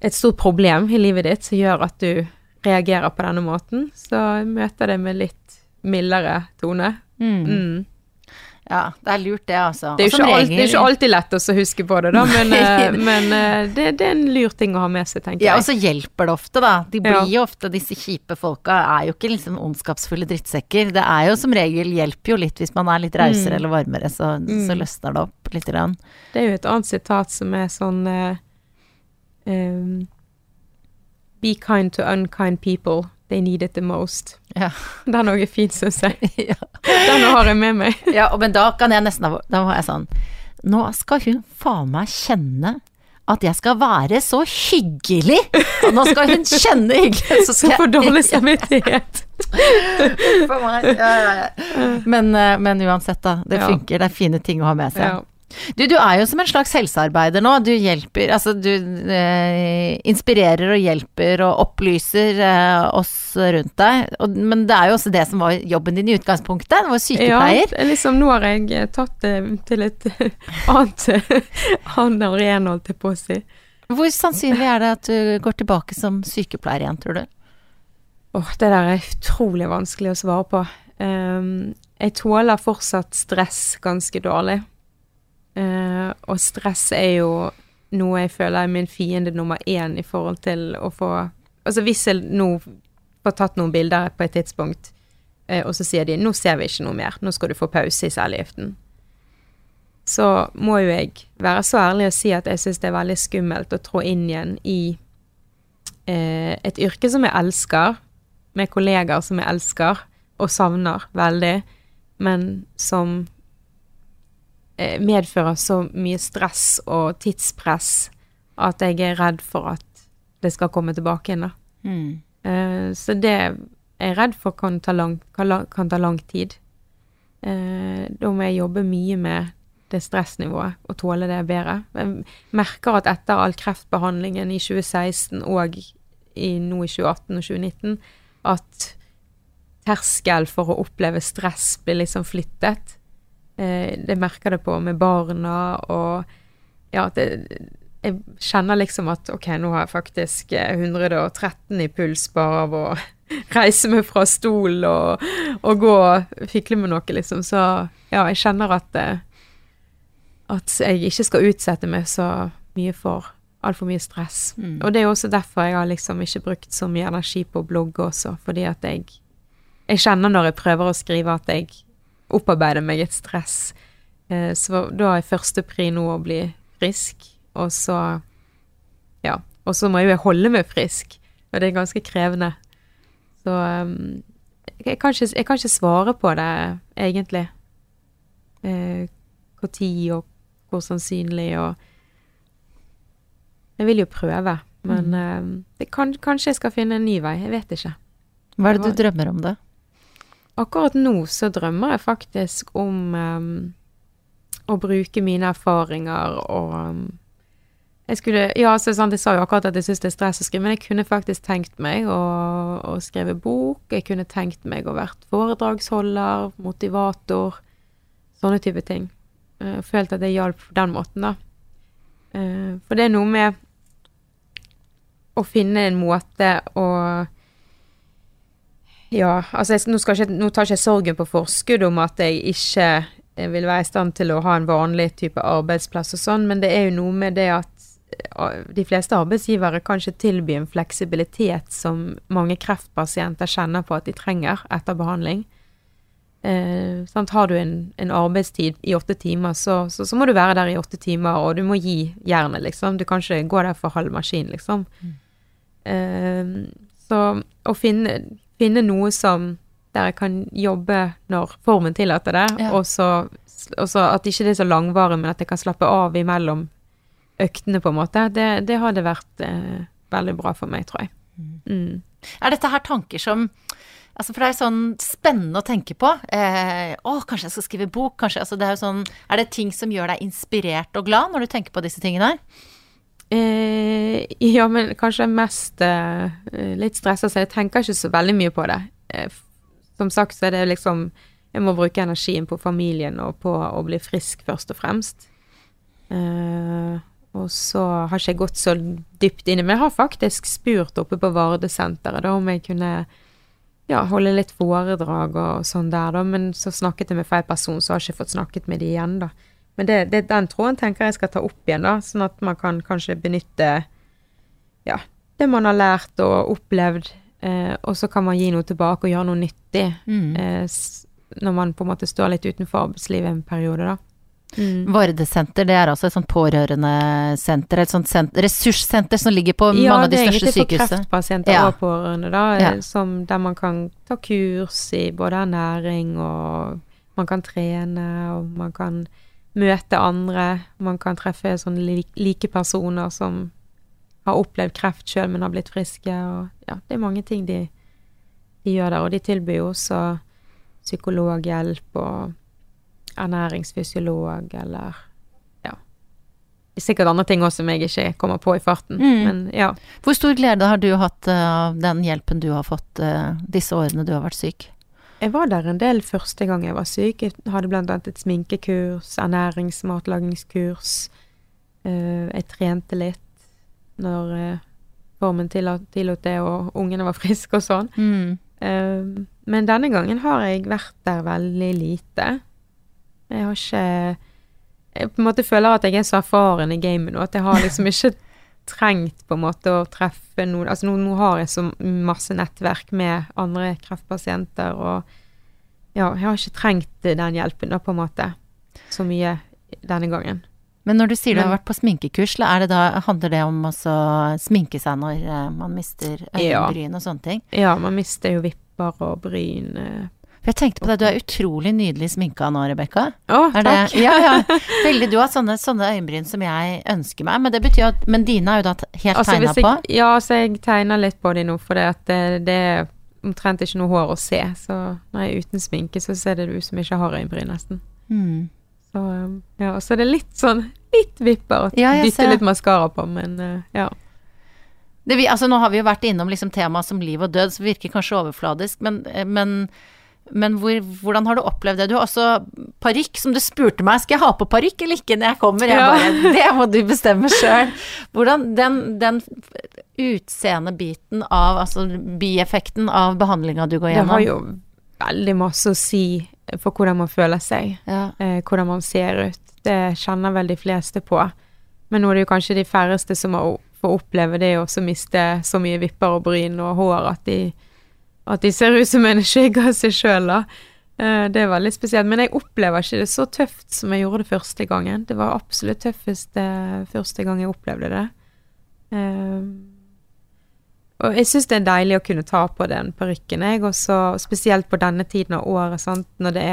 ett stort problem i livet ditt som gör att du reagerar på den måten. Så möter det med lite mildare toner. Mm. Ja, det är lurt det alltså. Det är inte alltid lätt att så huska på det då, men det är en lurt ting att ha med sig, tänker jag. Ja, och så hjälper det ofta då. De blir ju ofta, dessa kipe folka är ju inte liksom ondskapsfulla drittsäcker. Det är ju som regel hjälper ju lite, hvis man är lite rösare eller varmare, så lösnar det upp lite grann. Det är ju ett annat citat som är sån be kind to unkind people. They need it the most. Ja. Det er noe fint, synes jeg. Ja. Den har jeg med meg. Ja, men da kan jeg nesten, da var jeg sånn, nå skal hun faen meg kjenne at jeg skal være så hyggelig. Og nå skal hun kjenne hyggelig. Så skal jeg få dårlig samvittighet. For meg, ja. Men uansett da, det funker, det fine ting å ha med seg. Ja. Du är ju som en slags hälsoarbetare nu. Du hjälper, alltså du inspirerar och hjälper och upplyser oss runt dig. Men det är ju också det som var jobben din i utgångspunkten, var sykepleier. Ja, liksom nu har jag tagit till ett annat renhåll till på sig. Hur sannolikt är det att du går tillbaka som sykepleier igen, tror du? Det där är otroligt vanskligt att svara på. Jag tåler fortsatt stress ganska dåligt. Og stress er jo noe jeg føler er min fiende nummer 1 i forhold til å få, altså hvis jeg nå får tatt noen bilder på et tidspunkt, og så sier de, nå ser vi ikke noe mer, nå skal du få pause i særligheten, så må jo jeg være så ærlig og si at jeg synes det er veldig skummelt å trå inn igjen i et yrke som jeg elsker, med kolleger som jeg elsker og savner veldig, men som medfører så mye stress og tidspress at jeg er redd for at det skal komme tilbake igjen. Så det jeg er redd for kan ta lang tid. Da må jeg jobbe mye med det stressnivået og tåle det bedre. Jeg merker at etter all kreftbehandlingen i 2016 og nå i 2018 og 2019 at terskel for å oppleve stress blir liksom flyttet. Det märker det på med barna, och ja, jag känner liksom att okej, nu har jag faktiskt 113 i puls bara av att resa mig från stol och gå fickla med något liksom, så ja, jag känner att jag inte ska utsätta mig så mycket för allt för mycket stress. Och det är också därför jag har liksom inte brukt så mycket energi på blogg också, för det att jag känner när jag prövar att skriva att jag opparbeider meg et stress, så da er første pri nå å bli frisk, og så ja, og så må jeg holde meg frisk, og det er ganske krevende, så jeg kan ikke svare på det egentlig, hvor tid og hvor sannsynlig, og jeg vil jo prøve, men det kanskje jeg skal finne en ny vei, jeg vet ikke. Hva er det du drømmer om da? Akkurat nu så drömmer jag faktiskt om att bruka mina erfarenheter, och jag skulle, ja, så sant, det sa jag akkurat att det syns det är stress att skriva, men jag kunde faktiskt tänkt mig att skriva bok, jag kunde tänkt mig att vara föredragshållare, motivator, såna typer ting. Jag följt att det hjälp på den måten då. För det är nog med att finna en måte och ja, altså nu tar jag sorgen på forskudd om att jag inte vill vara i stand till att ha en vanlig typ av arbetsplats och sånt, men det är ju nog med det att de flesta arbetsgivare kanske tillby en flexibilitet som många kräftpatienter känner på att de tränger efter behandling. Sånt har du en arbetstid i 8 timmar så må du vara där i 8 timmar och du må ge hjärnan liksom. Du kanske går där för halv maskin liksom. Så och finna något som där kan jobba när formen tillåter det ja. och så att det inte är så långvarigt men att det kan slappa av emellan öktene på en måte. Det hade varit väldigt bra för mig tror jag. Mm. Är detta här tankar som alltså för det är sån spännande att tänka på. Kanske jag ska skriva bok, kanske alltså det är sån är det ting som gör dig inspirerad och glad när du tänker på dessa tingen där? Ja, men kanske mest lite stressad så jag tänker inte så väldigt mycket på det. Som sagt så är det liksom jag måste bruka energin på familjen och på att bli frisk först och främst. Och så har jag gått så dypt inne men jag har faktiskt spurt uppe på Vardesenteret då om jag kunde ja, hålla lite föredrag och sånt där då, men så snackat jag med fel person så har jag inte fått snackat med det igen då. Men det den tråden tänker jag ska ta upp igen då så att man kan kanske benytte ja, det man har lärt och upplevt och så kan man ge något tillbaka och göra något nyttigt när man på något sätt står lite utanför arbetslivet en period då. Mm. Vardesenter, det är alltså ett sånt pårörande center, ett sånt center, resurscenter som ligger på många av de största sjukhusen. Ja, det är patienter ja. Och pårörande då, ja. Som där man kan ta kurs i både näring och man kan träna och man kan möta andra, man kan träffa sån lika personer som har upplevt kräft själv men har blivit friska och ja, det är många ting de gör där och de tillbyr också psykologhjälp och ernäringsfysiolog eller ja. Säkert andra ting också som jag inte kommer på i farten men ja. Hur stor glädje har du haft av den hjälpen du har fått dessa åren när du har varit sjuk? Jag var där en del första gången jag var sjuk. Jag hade bland annat ett sminkekurs, ernäringsmatlagningskurs. Jag tränade lite när formen tillåt det och ungarna var friska och sånt. Men denna gången har jag varit där väldigt lite. Jeg har ikke, jeg på en måte føler at jeg så erfaren i gamen nå, at jeg har liksom ikke trengt på en måte å treffe noen, altså nå har jeg så masse nettverk med andre kreftpasienter, og ja, jeg har ikke trengt den hjelpen da på en måte, så mye denne gangen. Men när du säger du har varit på sminkekurs, är det då handlar det om att sminka sig när man mister ögonbryn och sånt ting? Ja, man mister ju vippar och bryn. Jag tänkte på det, du är otroligt nydelig sminkad nå, Rebecca. Åh, tack. Ja. Veldig, du har sånne øyenbryn som jeg ønsker mig, men det betyder at, men dina är ju då helt altså, tegnet på. Ja, så jeg tegner litt på det nå, for det at det är omtrent ikke noe hår å se, så når jeg er uten sminke, så ser det ut som jeg ikke har øyenbryn nesten. Så, ja, og så er det litt sånn, litt vipper, og ja, dytter litt mascara på, men ja. Det vi, altså, nå har vi jo vært innom liksom tema som liv og død, så virker kanskje overfladisk, men hvordan har du opplevd det? Du har også parikk, som du spurte meg, skal jeg ha på parikk eller ikke når jeg kommer? Jeg bare, det må du bestemme selv. Hvordan den utseende biten av, altså bieffekten av behandlingen du går gjennom? Det har jo veldig masse å si for hvordan man føler seg, ja. Hvordan man ser ut. Det kjenner vel de fleste på. Men nå er det jo kanskje de færreste som får oppleve det, og så mister så mye vipper og bryn og hår at de ser ut som en skygge av seg selv da. Det var litt spesielt, men jeg opplever ikke det så tøft som jeg gjorde det første gangen. Det var absolutt tøffest første gang jeg opplevde det. Og jeg synes det deilig å kunne ta på den parykken jeg, og så spesielt på denne tiden av året, sant? Når det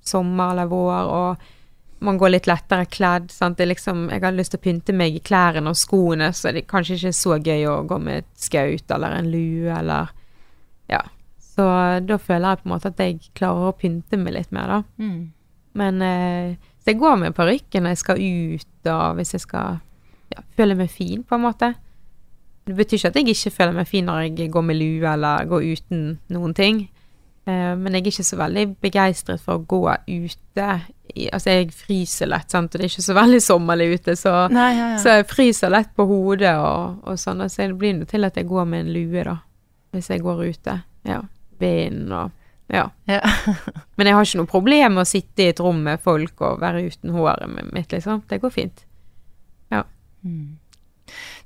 sommer eller vår, og man går litt lettere kledd, sant? Det liksom, jeg har lyst til å pynte meg i klærne og skoene, så det er kanskje ikke så gøy å gå med et skaut eller en lue eller... Ja, så da føler jeg på en måte at jeg klarer å pynte meg litt mer da. Men så jeg går med parykken når jeg skal ut og hvis jeg skal ja, føle meg fin på en måte. Det betyr ikke at jeg ikke føler meg fin når jeg går med lue eller går uten noen ting. Men jeg ikke så veldig begeistret for å gå ute. Altså jeg fryser lett, sant? Og det ikke så veldig sommerlig ute, så, Nei. Så jeg fryser lett på hodet og sånn. Så det blir noe til at jeg går med en lue da. Hvis jeg går ute, ja, ben og, ja. Men jeg har ikke noe problem med å sitte i et rom med folk og være uten håret mitt, liksom. Det går fint. Ja.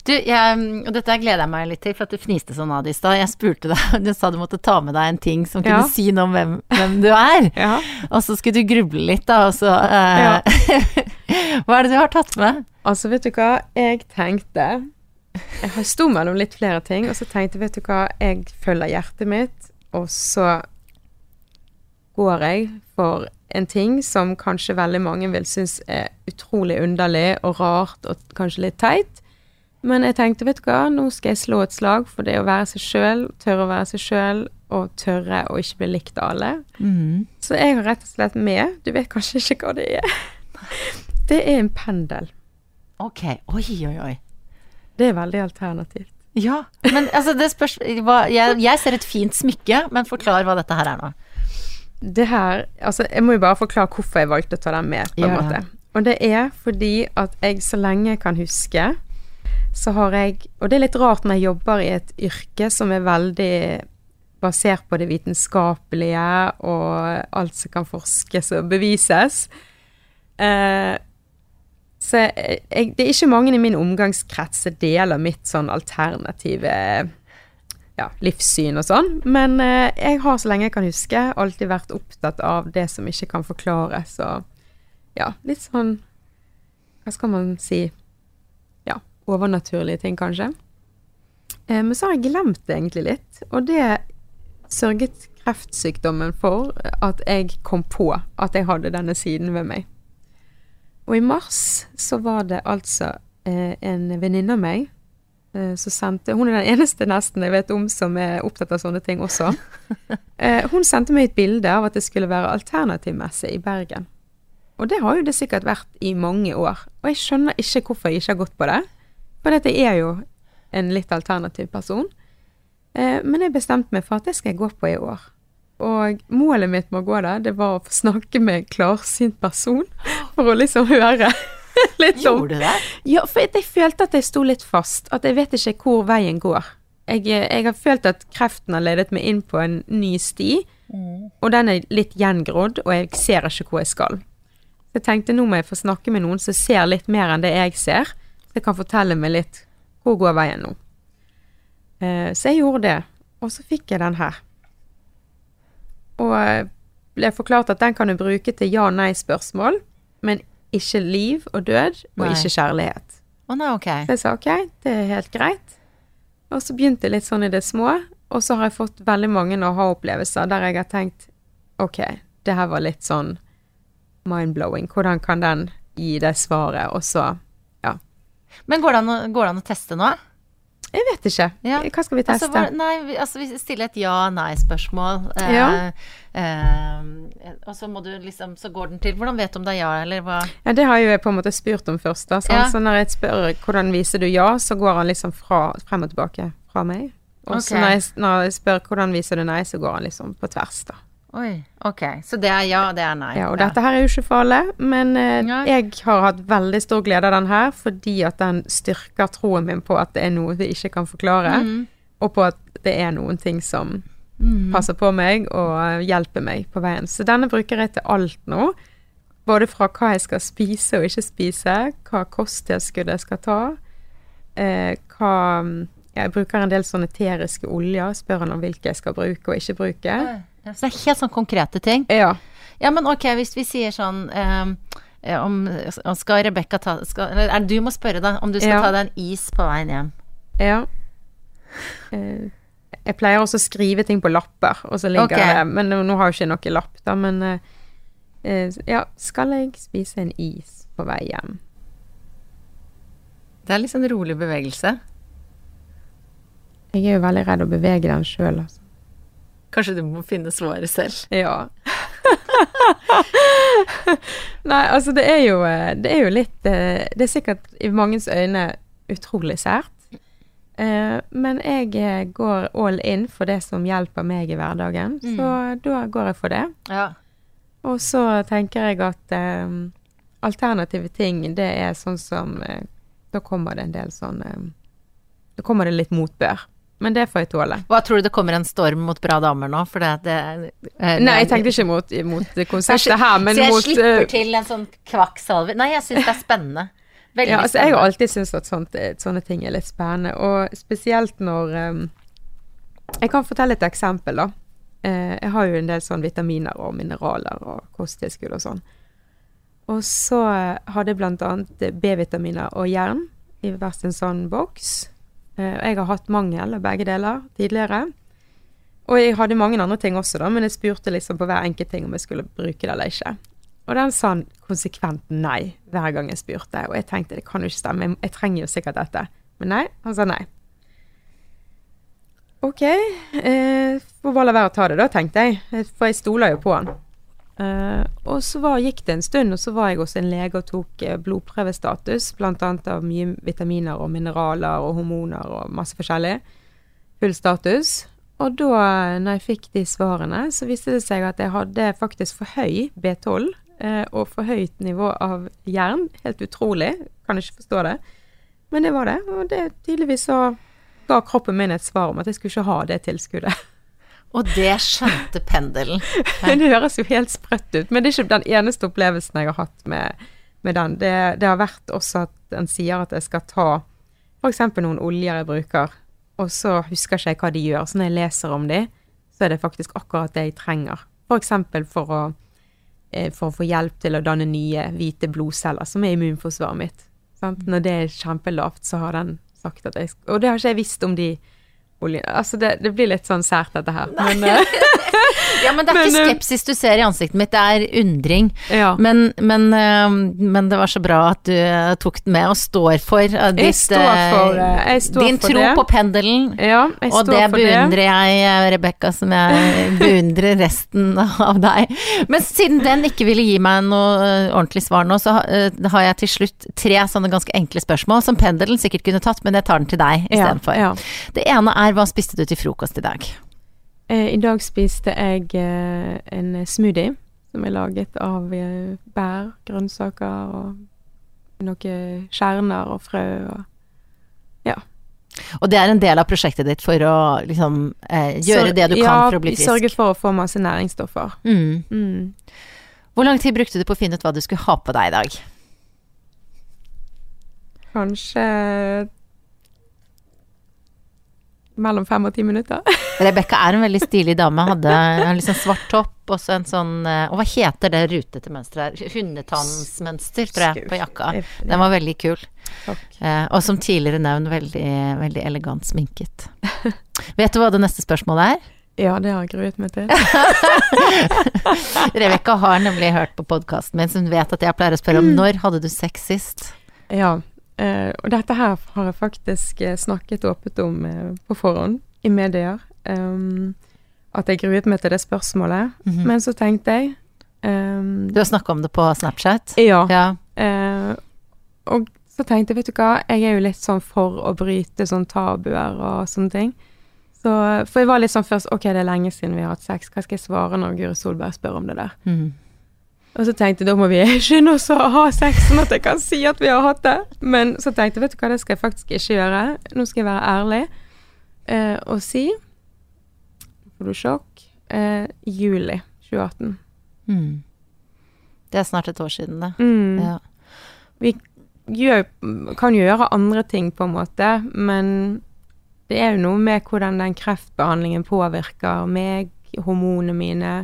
Du, og dette gleder jeg meg litt til, for at du fniste sånn av det I sted. Jeg spurte deg, du sa du måtte ta med deg en ting som kunne si noe om hvem du ja. Og så skulle du gruble litt da, og så, Hva det du har tatt med? Altså, vet du hva? Jeg har stå mellom litt flere ting, og så tenkte jeg, vet du hva? Jeg følger hjertet mitt, og så går jeg for en ting som kanskje veldig mange vil synes utrolig underlig og rart, og kanskje litt teit. Men jeg tenkte, vet du hva, nå skal jeg slå et slag for det å være seg selv, tørre å være seg selv, og tørre å ikke bli likt av alle. Mm. Så jeg har rett og slett med, du vet kanskje ikke hva det det en pendel. Ok, oi. Det veldig alternativt. Ja, men altså, det spørs, jeg ser et fint smykke, men forklar hva dette her nå. Det her, altså, jeg må jo bare forklare hvorfor jeg valgte å ta den med, på en måte. Og det fordi at jeg så lenge jeg kan huske, så har jeg, og det litt rart når jeg jobber I et yrke som veldig basert på det vitenskapelige og alt som kan forskes og bevises. Så jeg, det ikke mange I min omgangskrets som deler mitt sånn alternative livssyn og sånn, men jeg har så lenge jeg kan huske alltid vært opptatt av det som ikke kan forklares, og litt sånn, hva skal man si, overnaturlige ting kanskje. Men så har jeg glemt det egentlig litt, og det sørget kreftsykdommen for at jeg kom på at jeg hadde denne siden ved meg. Og I mars så var det altså en venninne av meg som sendte, hun den eneste nesten jeg vet om som opptatt av sånne ting også. Hun sendte meg et bilde av at det skulle være alternativmesse I Bergen. Og det har jo det sikkert vært I mange år, og jeg skjønner ikke hvorfor jeg ikke har gått på det. For dette jo en litt alternativ person. Men jeg bestemte meg for at det skal jeg gå på I år. Og målet mitt med å gå der, det var å snakke med en klarsynt person, for å liksom høre litt om. Gjorde du det? Ja, for jeg følte at jeg stod litt fast, at jeg vet ikke hvor veien går. Jeg har følt at kreften har ledet meg inn på en ny sti, og den litt gjengrodd, og jeg ser ikke hvor jeg skal. Så jeg tenkte, nå må jeg få snakke med noen som ser litt mer enn det jeg ser, det kan fortelle meg litt, hvor går veien nå? Så jeg gjorde det, og så fikk jeg den her. Og ble forklart at den kan du bruke til ja-nei-spørsmål, men ikke liv og død, og ikke kjærlighet. Så jeg sa, det helt greit. Og så begynte jeg litt sånn I det små, og så har jeg fått veldig mange aha-opplevelser, der jeg har tenkt, det her var litt sånn mind-blowing, hvordan kan den gi deg svaret, og så... Men går det an å teste nå? Jeg vet ikke. Hva skal vi teste? Vi stiller et ja-nei-spørsmål. Og så må du liksom, så går den til, hvordan vet du om det ja, eller hva? Ja, det har jo jeg på en måte spurt om først da, så når jeg spør hvordan viser du ja, så går han liksom frem og tilbake fra meg. Og så når jeg spør hvordan viser du nei, så går han liksom på tvers da. Så det ja, det nei. Ja, og dette her jo ikke farlig, men jeg har hatt veldig stor glede av den her, fordi at den styrker troen min på at det noe vi ikke kan forklare, og på at det noen ting som passer på meg og hjelper meg på veien. Så denne bruker jeg til alt nå, både fra hva jeg skal spise og ikke spise, hva kosttilskudd jeg skal ta, jeg bruker en del sånne eteriske oljer, spør han om hvilke jeg skal bruke og ikke bruke. Så det helt sånn konkrete ting. Ja, men hvis vi sier sånn, skal Rebecca ta, eller du må spørre deg om du skal ta deg en is på veien hjem. Jeg pleier også å skrive ting på lapper, og så ligger det, men nå har jeg ikke noe lapp da, men skal jeg spise en is på vei hjem? Det litt sånn rolig bevegelse. Jeg jo veldig redd å bevege den selv, altså. Kanskje du må finne svaret selv. Nei, altså det jo litt, det sikkert I mangens øyne utrolig sært. Men jeg går all in for det som hjelper meg I hverdagen, så da går jeg for det. Og så tenker jeg at alternative ting, det sånn som, da kommer det en del sånn, da kommer det litt motbør. Men det får jeg tåle. Hva tror du det kommer en storm mot Bra Damer nå? For Nei, jeg tenkte ikke mot konsertet her, men mot... Så jeg slipper til en sånn kvakksalve. Nei, jeg synes det spennende. Veldig ja, altså jeg har alltid synes at sånne ting litt spennende, og spesielt når jeg kan fortelle et eksempel da. Jeg har jo en del sånne vitaminer og mineraler og kosttilskudd og sånn. Og så hadde jeg blant annet B-vitaminer og jern i hvert en sånn boks. Jeg har hatt mangel av begge deler tidligere. Og jeg hadde mange andre ting også da, men jeg spurte liksom på hver enkelt ting om jeg skulle bruke det eller ikke. Og den sa konsekvent nei hver gang jeg spurte. Og jeg tenkte, det kan jo ikke stemme, jeg trenger jo sikkert dette. Men nei, han sa nei. Ok, får bare la være å ta det da, tenkte jeg. For jeg stoler jo på han. Og så gikk det en stund, og så var jeg hos en lege og tok blodprøvestatus, blant annet av mye vitaminer og mineraler og hormoner og masse forskjellig. Full status. Og da, når jeg fikk de svarene, så viste det seg at jeg hadde faktisk for høy B12, og for høyt nivå av jern. Helt utrolig, kan ikke forstå det. Men det var det, og det tydeligvis så ga kroppen min et svar om at jeg skulle ikke ha det tilskuddet. Og det skjønte pendelen. Det høres jo helt sprøtt ut, men det ikke den eneste opplevelsen jeg har hatt med den. Det har vært også at den sier at jeg skal ta for eksempel noen oljer jeg bruker, og så husker ikke jeg hva de gjør. Så når jeg leser om de, så det faktisk akkurat det jeg trenger. For eksempel for å få hjelp til å danne nye hvite blodceller, som immunforsvaret mitt. Sant? Når det kjempelavt, så har den sagt at jeg... Og det har ikke jeg visst om de... Altså det blir litt sånn sært dette her men, ja, men det ikke skepsis du ser i ansiktet mitt, det undring ja. men det var så bra at du tok det med og står for, din for tro det. På pendelen ja, og det beundrer det. Jeg Rebecca som jeg beundrer resten av deg men siden den ikke ville gi meg noe ordentlig svar nå så har jeg til slutt 3 sånne ganske enkle spørsmål som pendelen sikkert kunne tatt men jeg tar den til deg i stedet for ja. Det ene hva spiste du til frokost i dag? I dag spiste jeg en smoothie som laget av bær, grønnsaker og noen kjerner og frø og, ja. Og det en del av prosjektet ditt for å liksom, gjøre det du kan for å bli frisk? Ja, sørge for å få masse næringsstoffer. Hvor lang tid brukte du på å finne ut hva du skulle ha på deg i dag? Kanskje... mellom 5 og 10 minutter. Rebecca en veldig stilig dame, hadde en liksom svart topp og så en sånn, og hva heter det rutete mønstret her? Hundetannsmønster, tror jeg, på jakka. Den var veldig kul. Og som tidligere nevnt, veldig, veldig elegant sminket. Vet du hva det neste spørsmålet Ja, det har jeg gruet meg til. Rebecca har nemlig hørt på podcasten min, som vet at jeg pleier å spørre om når hadde du sex sist? Ja, og dette her har jeg faktisk snakket åpent om på forhånd i medier at jeg gruet meg til det spørsmålet men så tenkte jeg du har snakket om det på Snapchat? Og så tenkte jeg, vet du hva jeg jo litt sånn for å bryte sånn tabuer og sånne ting så, for jeg var litt sånn først ok, det lenge siden vi har hatt sex, hva skal jeg svare når Guri Solberg spør om det der? Og så tenkte jeg, da må vi skynde oss å ha sex, sånn at jeg kan si at vi har hatt det. Men så tenkte jeg, vet du hva, det skal jeg faktisk ikke gjøre. Nå skal jeg være ærlig og si, får du sjokk, juli 2018. Det snart et år siden, det. Ja. Vi kan gjøre andre ting på en måte, men det jo noe med hvordan den kreftbehandlingen påvirker meg, hormonene mine,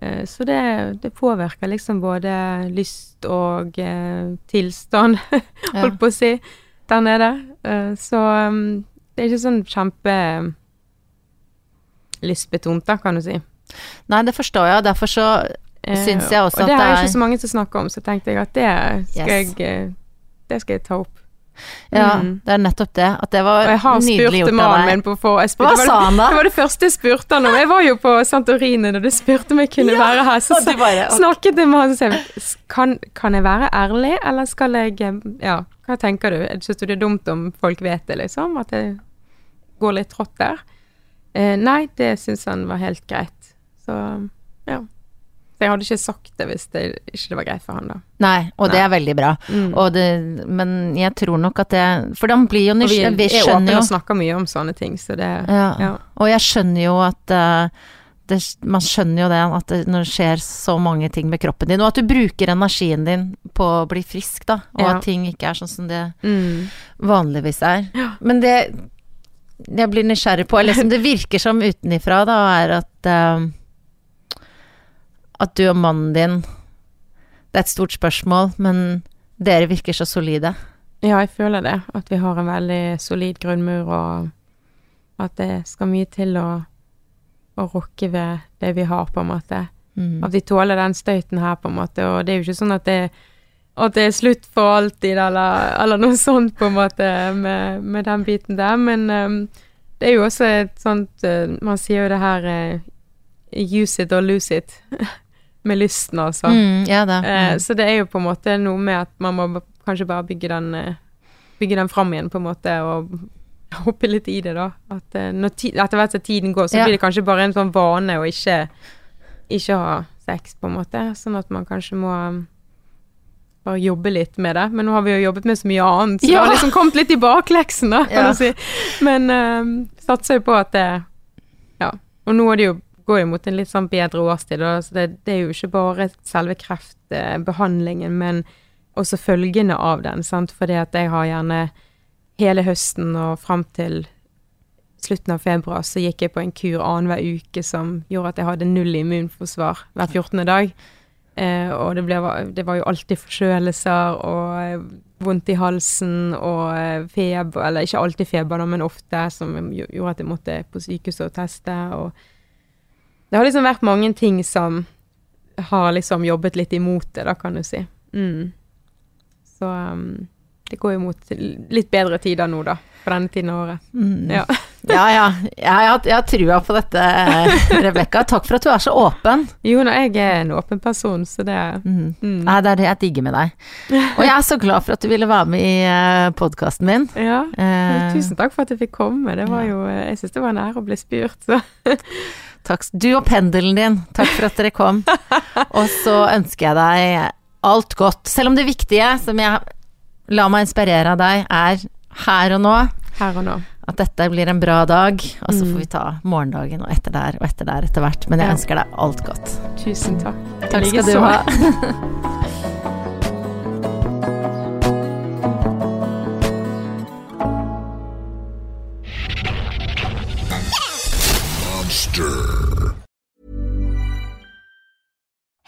så det påverkar liksom både lyst och tillstånd hållt på att se där nere så det är inte sån kämpe lystbetont där kan du säga. Nej, det förstår jag. Därför så syns jag också att det är inte så många som snackar om så tänkte jag att det ska jag ta upp. Ja, det nettopp det at det var nydelig gjort av deg Hva sa han da? Det var det første jeg spurte han om Jeg var jo på Santorini når du spurte om jeg kunne være her Så snakket jeg med han og sa kan jeg være ærlig? Eller skal jeg, hva tenker du? Synes du det dumt om folk vet det liksom? At det går litt trått der? Nei, det synes han var helt greit Så ja Så jeg hadde ikke sagt det hvis det ikke var greit for han da. Nei, og det veldig bra. Og det, men jeg tror nok at det... For den blir jo nysgjerrig. Vi er åpne og snakker mye om sånne ting, så det... Ja. Og jeg skjønner jo at det, man skjønner jo det at det, når det skjer så mange ting med kroppen din, og at du bruker energien din på å bli frisk da, og ja. At ting ikke sånn som det vanligvis ja. Men det jeg blir nysgjerrig på, eller som det virker som utenifra da, at at du og mannen din, det et stort spørsmål, men dere virker så solide. Ja, jeg føler det, at vi har en veldig solid grunnmur, og at det skal mye til å rokke ved det vi har på en måte. Mm. At vi tåler den støyten her på en måte, og det jo ikke sånn at det slutt for alltid, eller noe sånt på en måte med den biten der, men det jo også et sånt, man sier jo det her use it or lose it, med lysten altså. Mm, ja da. Så det jo på en måte noe med at man må kanskje bare bygge den fram igjen på en måte, og hoppe litt i det da. At når etter hvert så tiden går, så blir det kanskje bare en sånn vane å ikke ha sex på en måte, sånn at man kanskje må bare jobbe litt med det. Men nå har vi jo jobbet med så mye annet, så det har liksom kommet litt i bakleksen da, kan man si. Men satser jo på at det, ja. Og nå det jo, går jo mot en litt sånn bedre årstid da, så det jo ikke bare selve kreftbehandlingen, men også følgene av den, sant? Fordi at jeg har gjerne hele høsten og frem til slutten av februar, så gikk jeg på en kur annen hver uke som gjorde at jeg hadde null immunforsvar hver 14. dag. Og det var jo alltid forkjølelser og vondt i halsen og feber, eller ikke alltid feber da, men ofte, som gjorde at jeg måtte på sykehuset og teste. Og det har liksom vært mange ting som har liksom jobbet litt imot det da, kan du si. Mm. Så det går jo mot litt bedre tider nå da, på denne tiden av året. Mm. Ja. Jeg truer på dette, Rebecca. Takk for at du så åpen. Jo, jeg en åpen person, så det Nei, det det jeg digger med deg. Og jeg så glad for at du ville være med i podcasten min. Ja, tusen takk for at jeg fikk komme. Det var jo, jeg synes det var en ære å bli spurt, så... Takk, du og pendelen din. Takk for at dere kom. Og så ønsker jeg deg alt godt. Selv om det viktige som jeg la meg inspirere av deg her og nå. Her og nå. At dette blir en bra dag, og så får vi ta morgendagen og etter der etter hvert. Men jeg ønsker deg alt godt. Tusen takk. Takk skal du ha.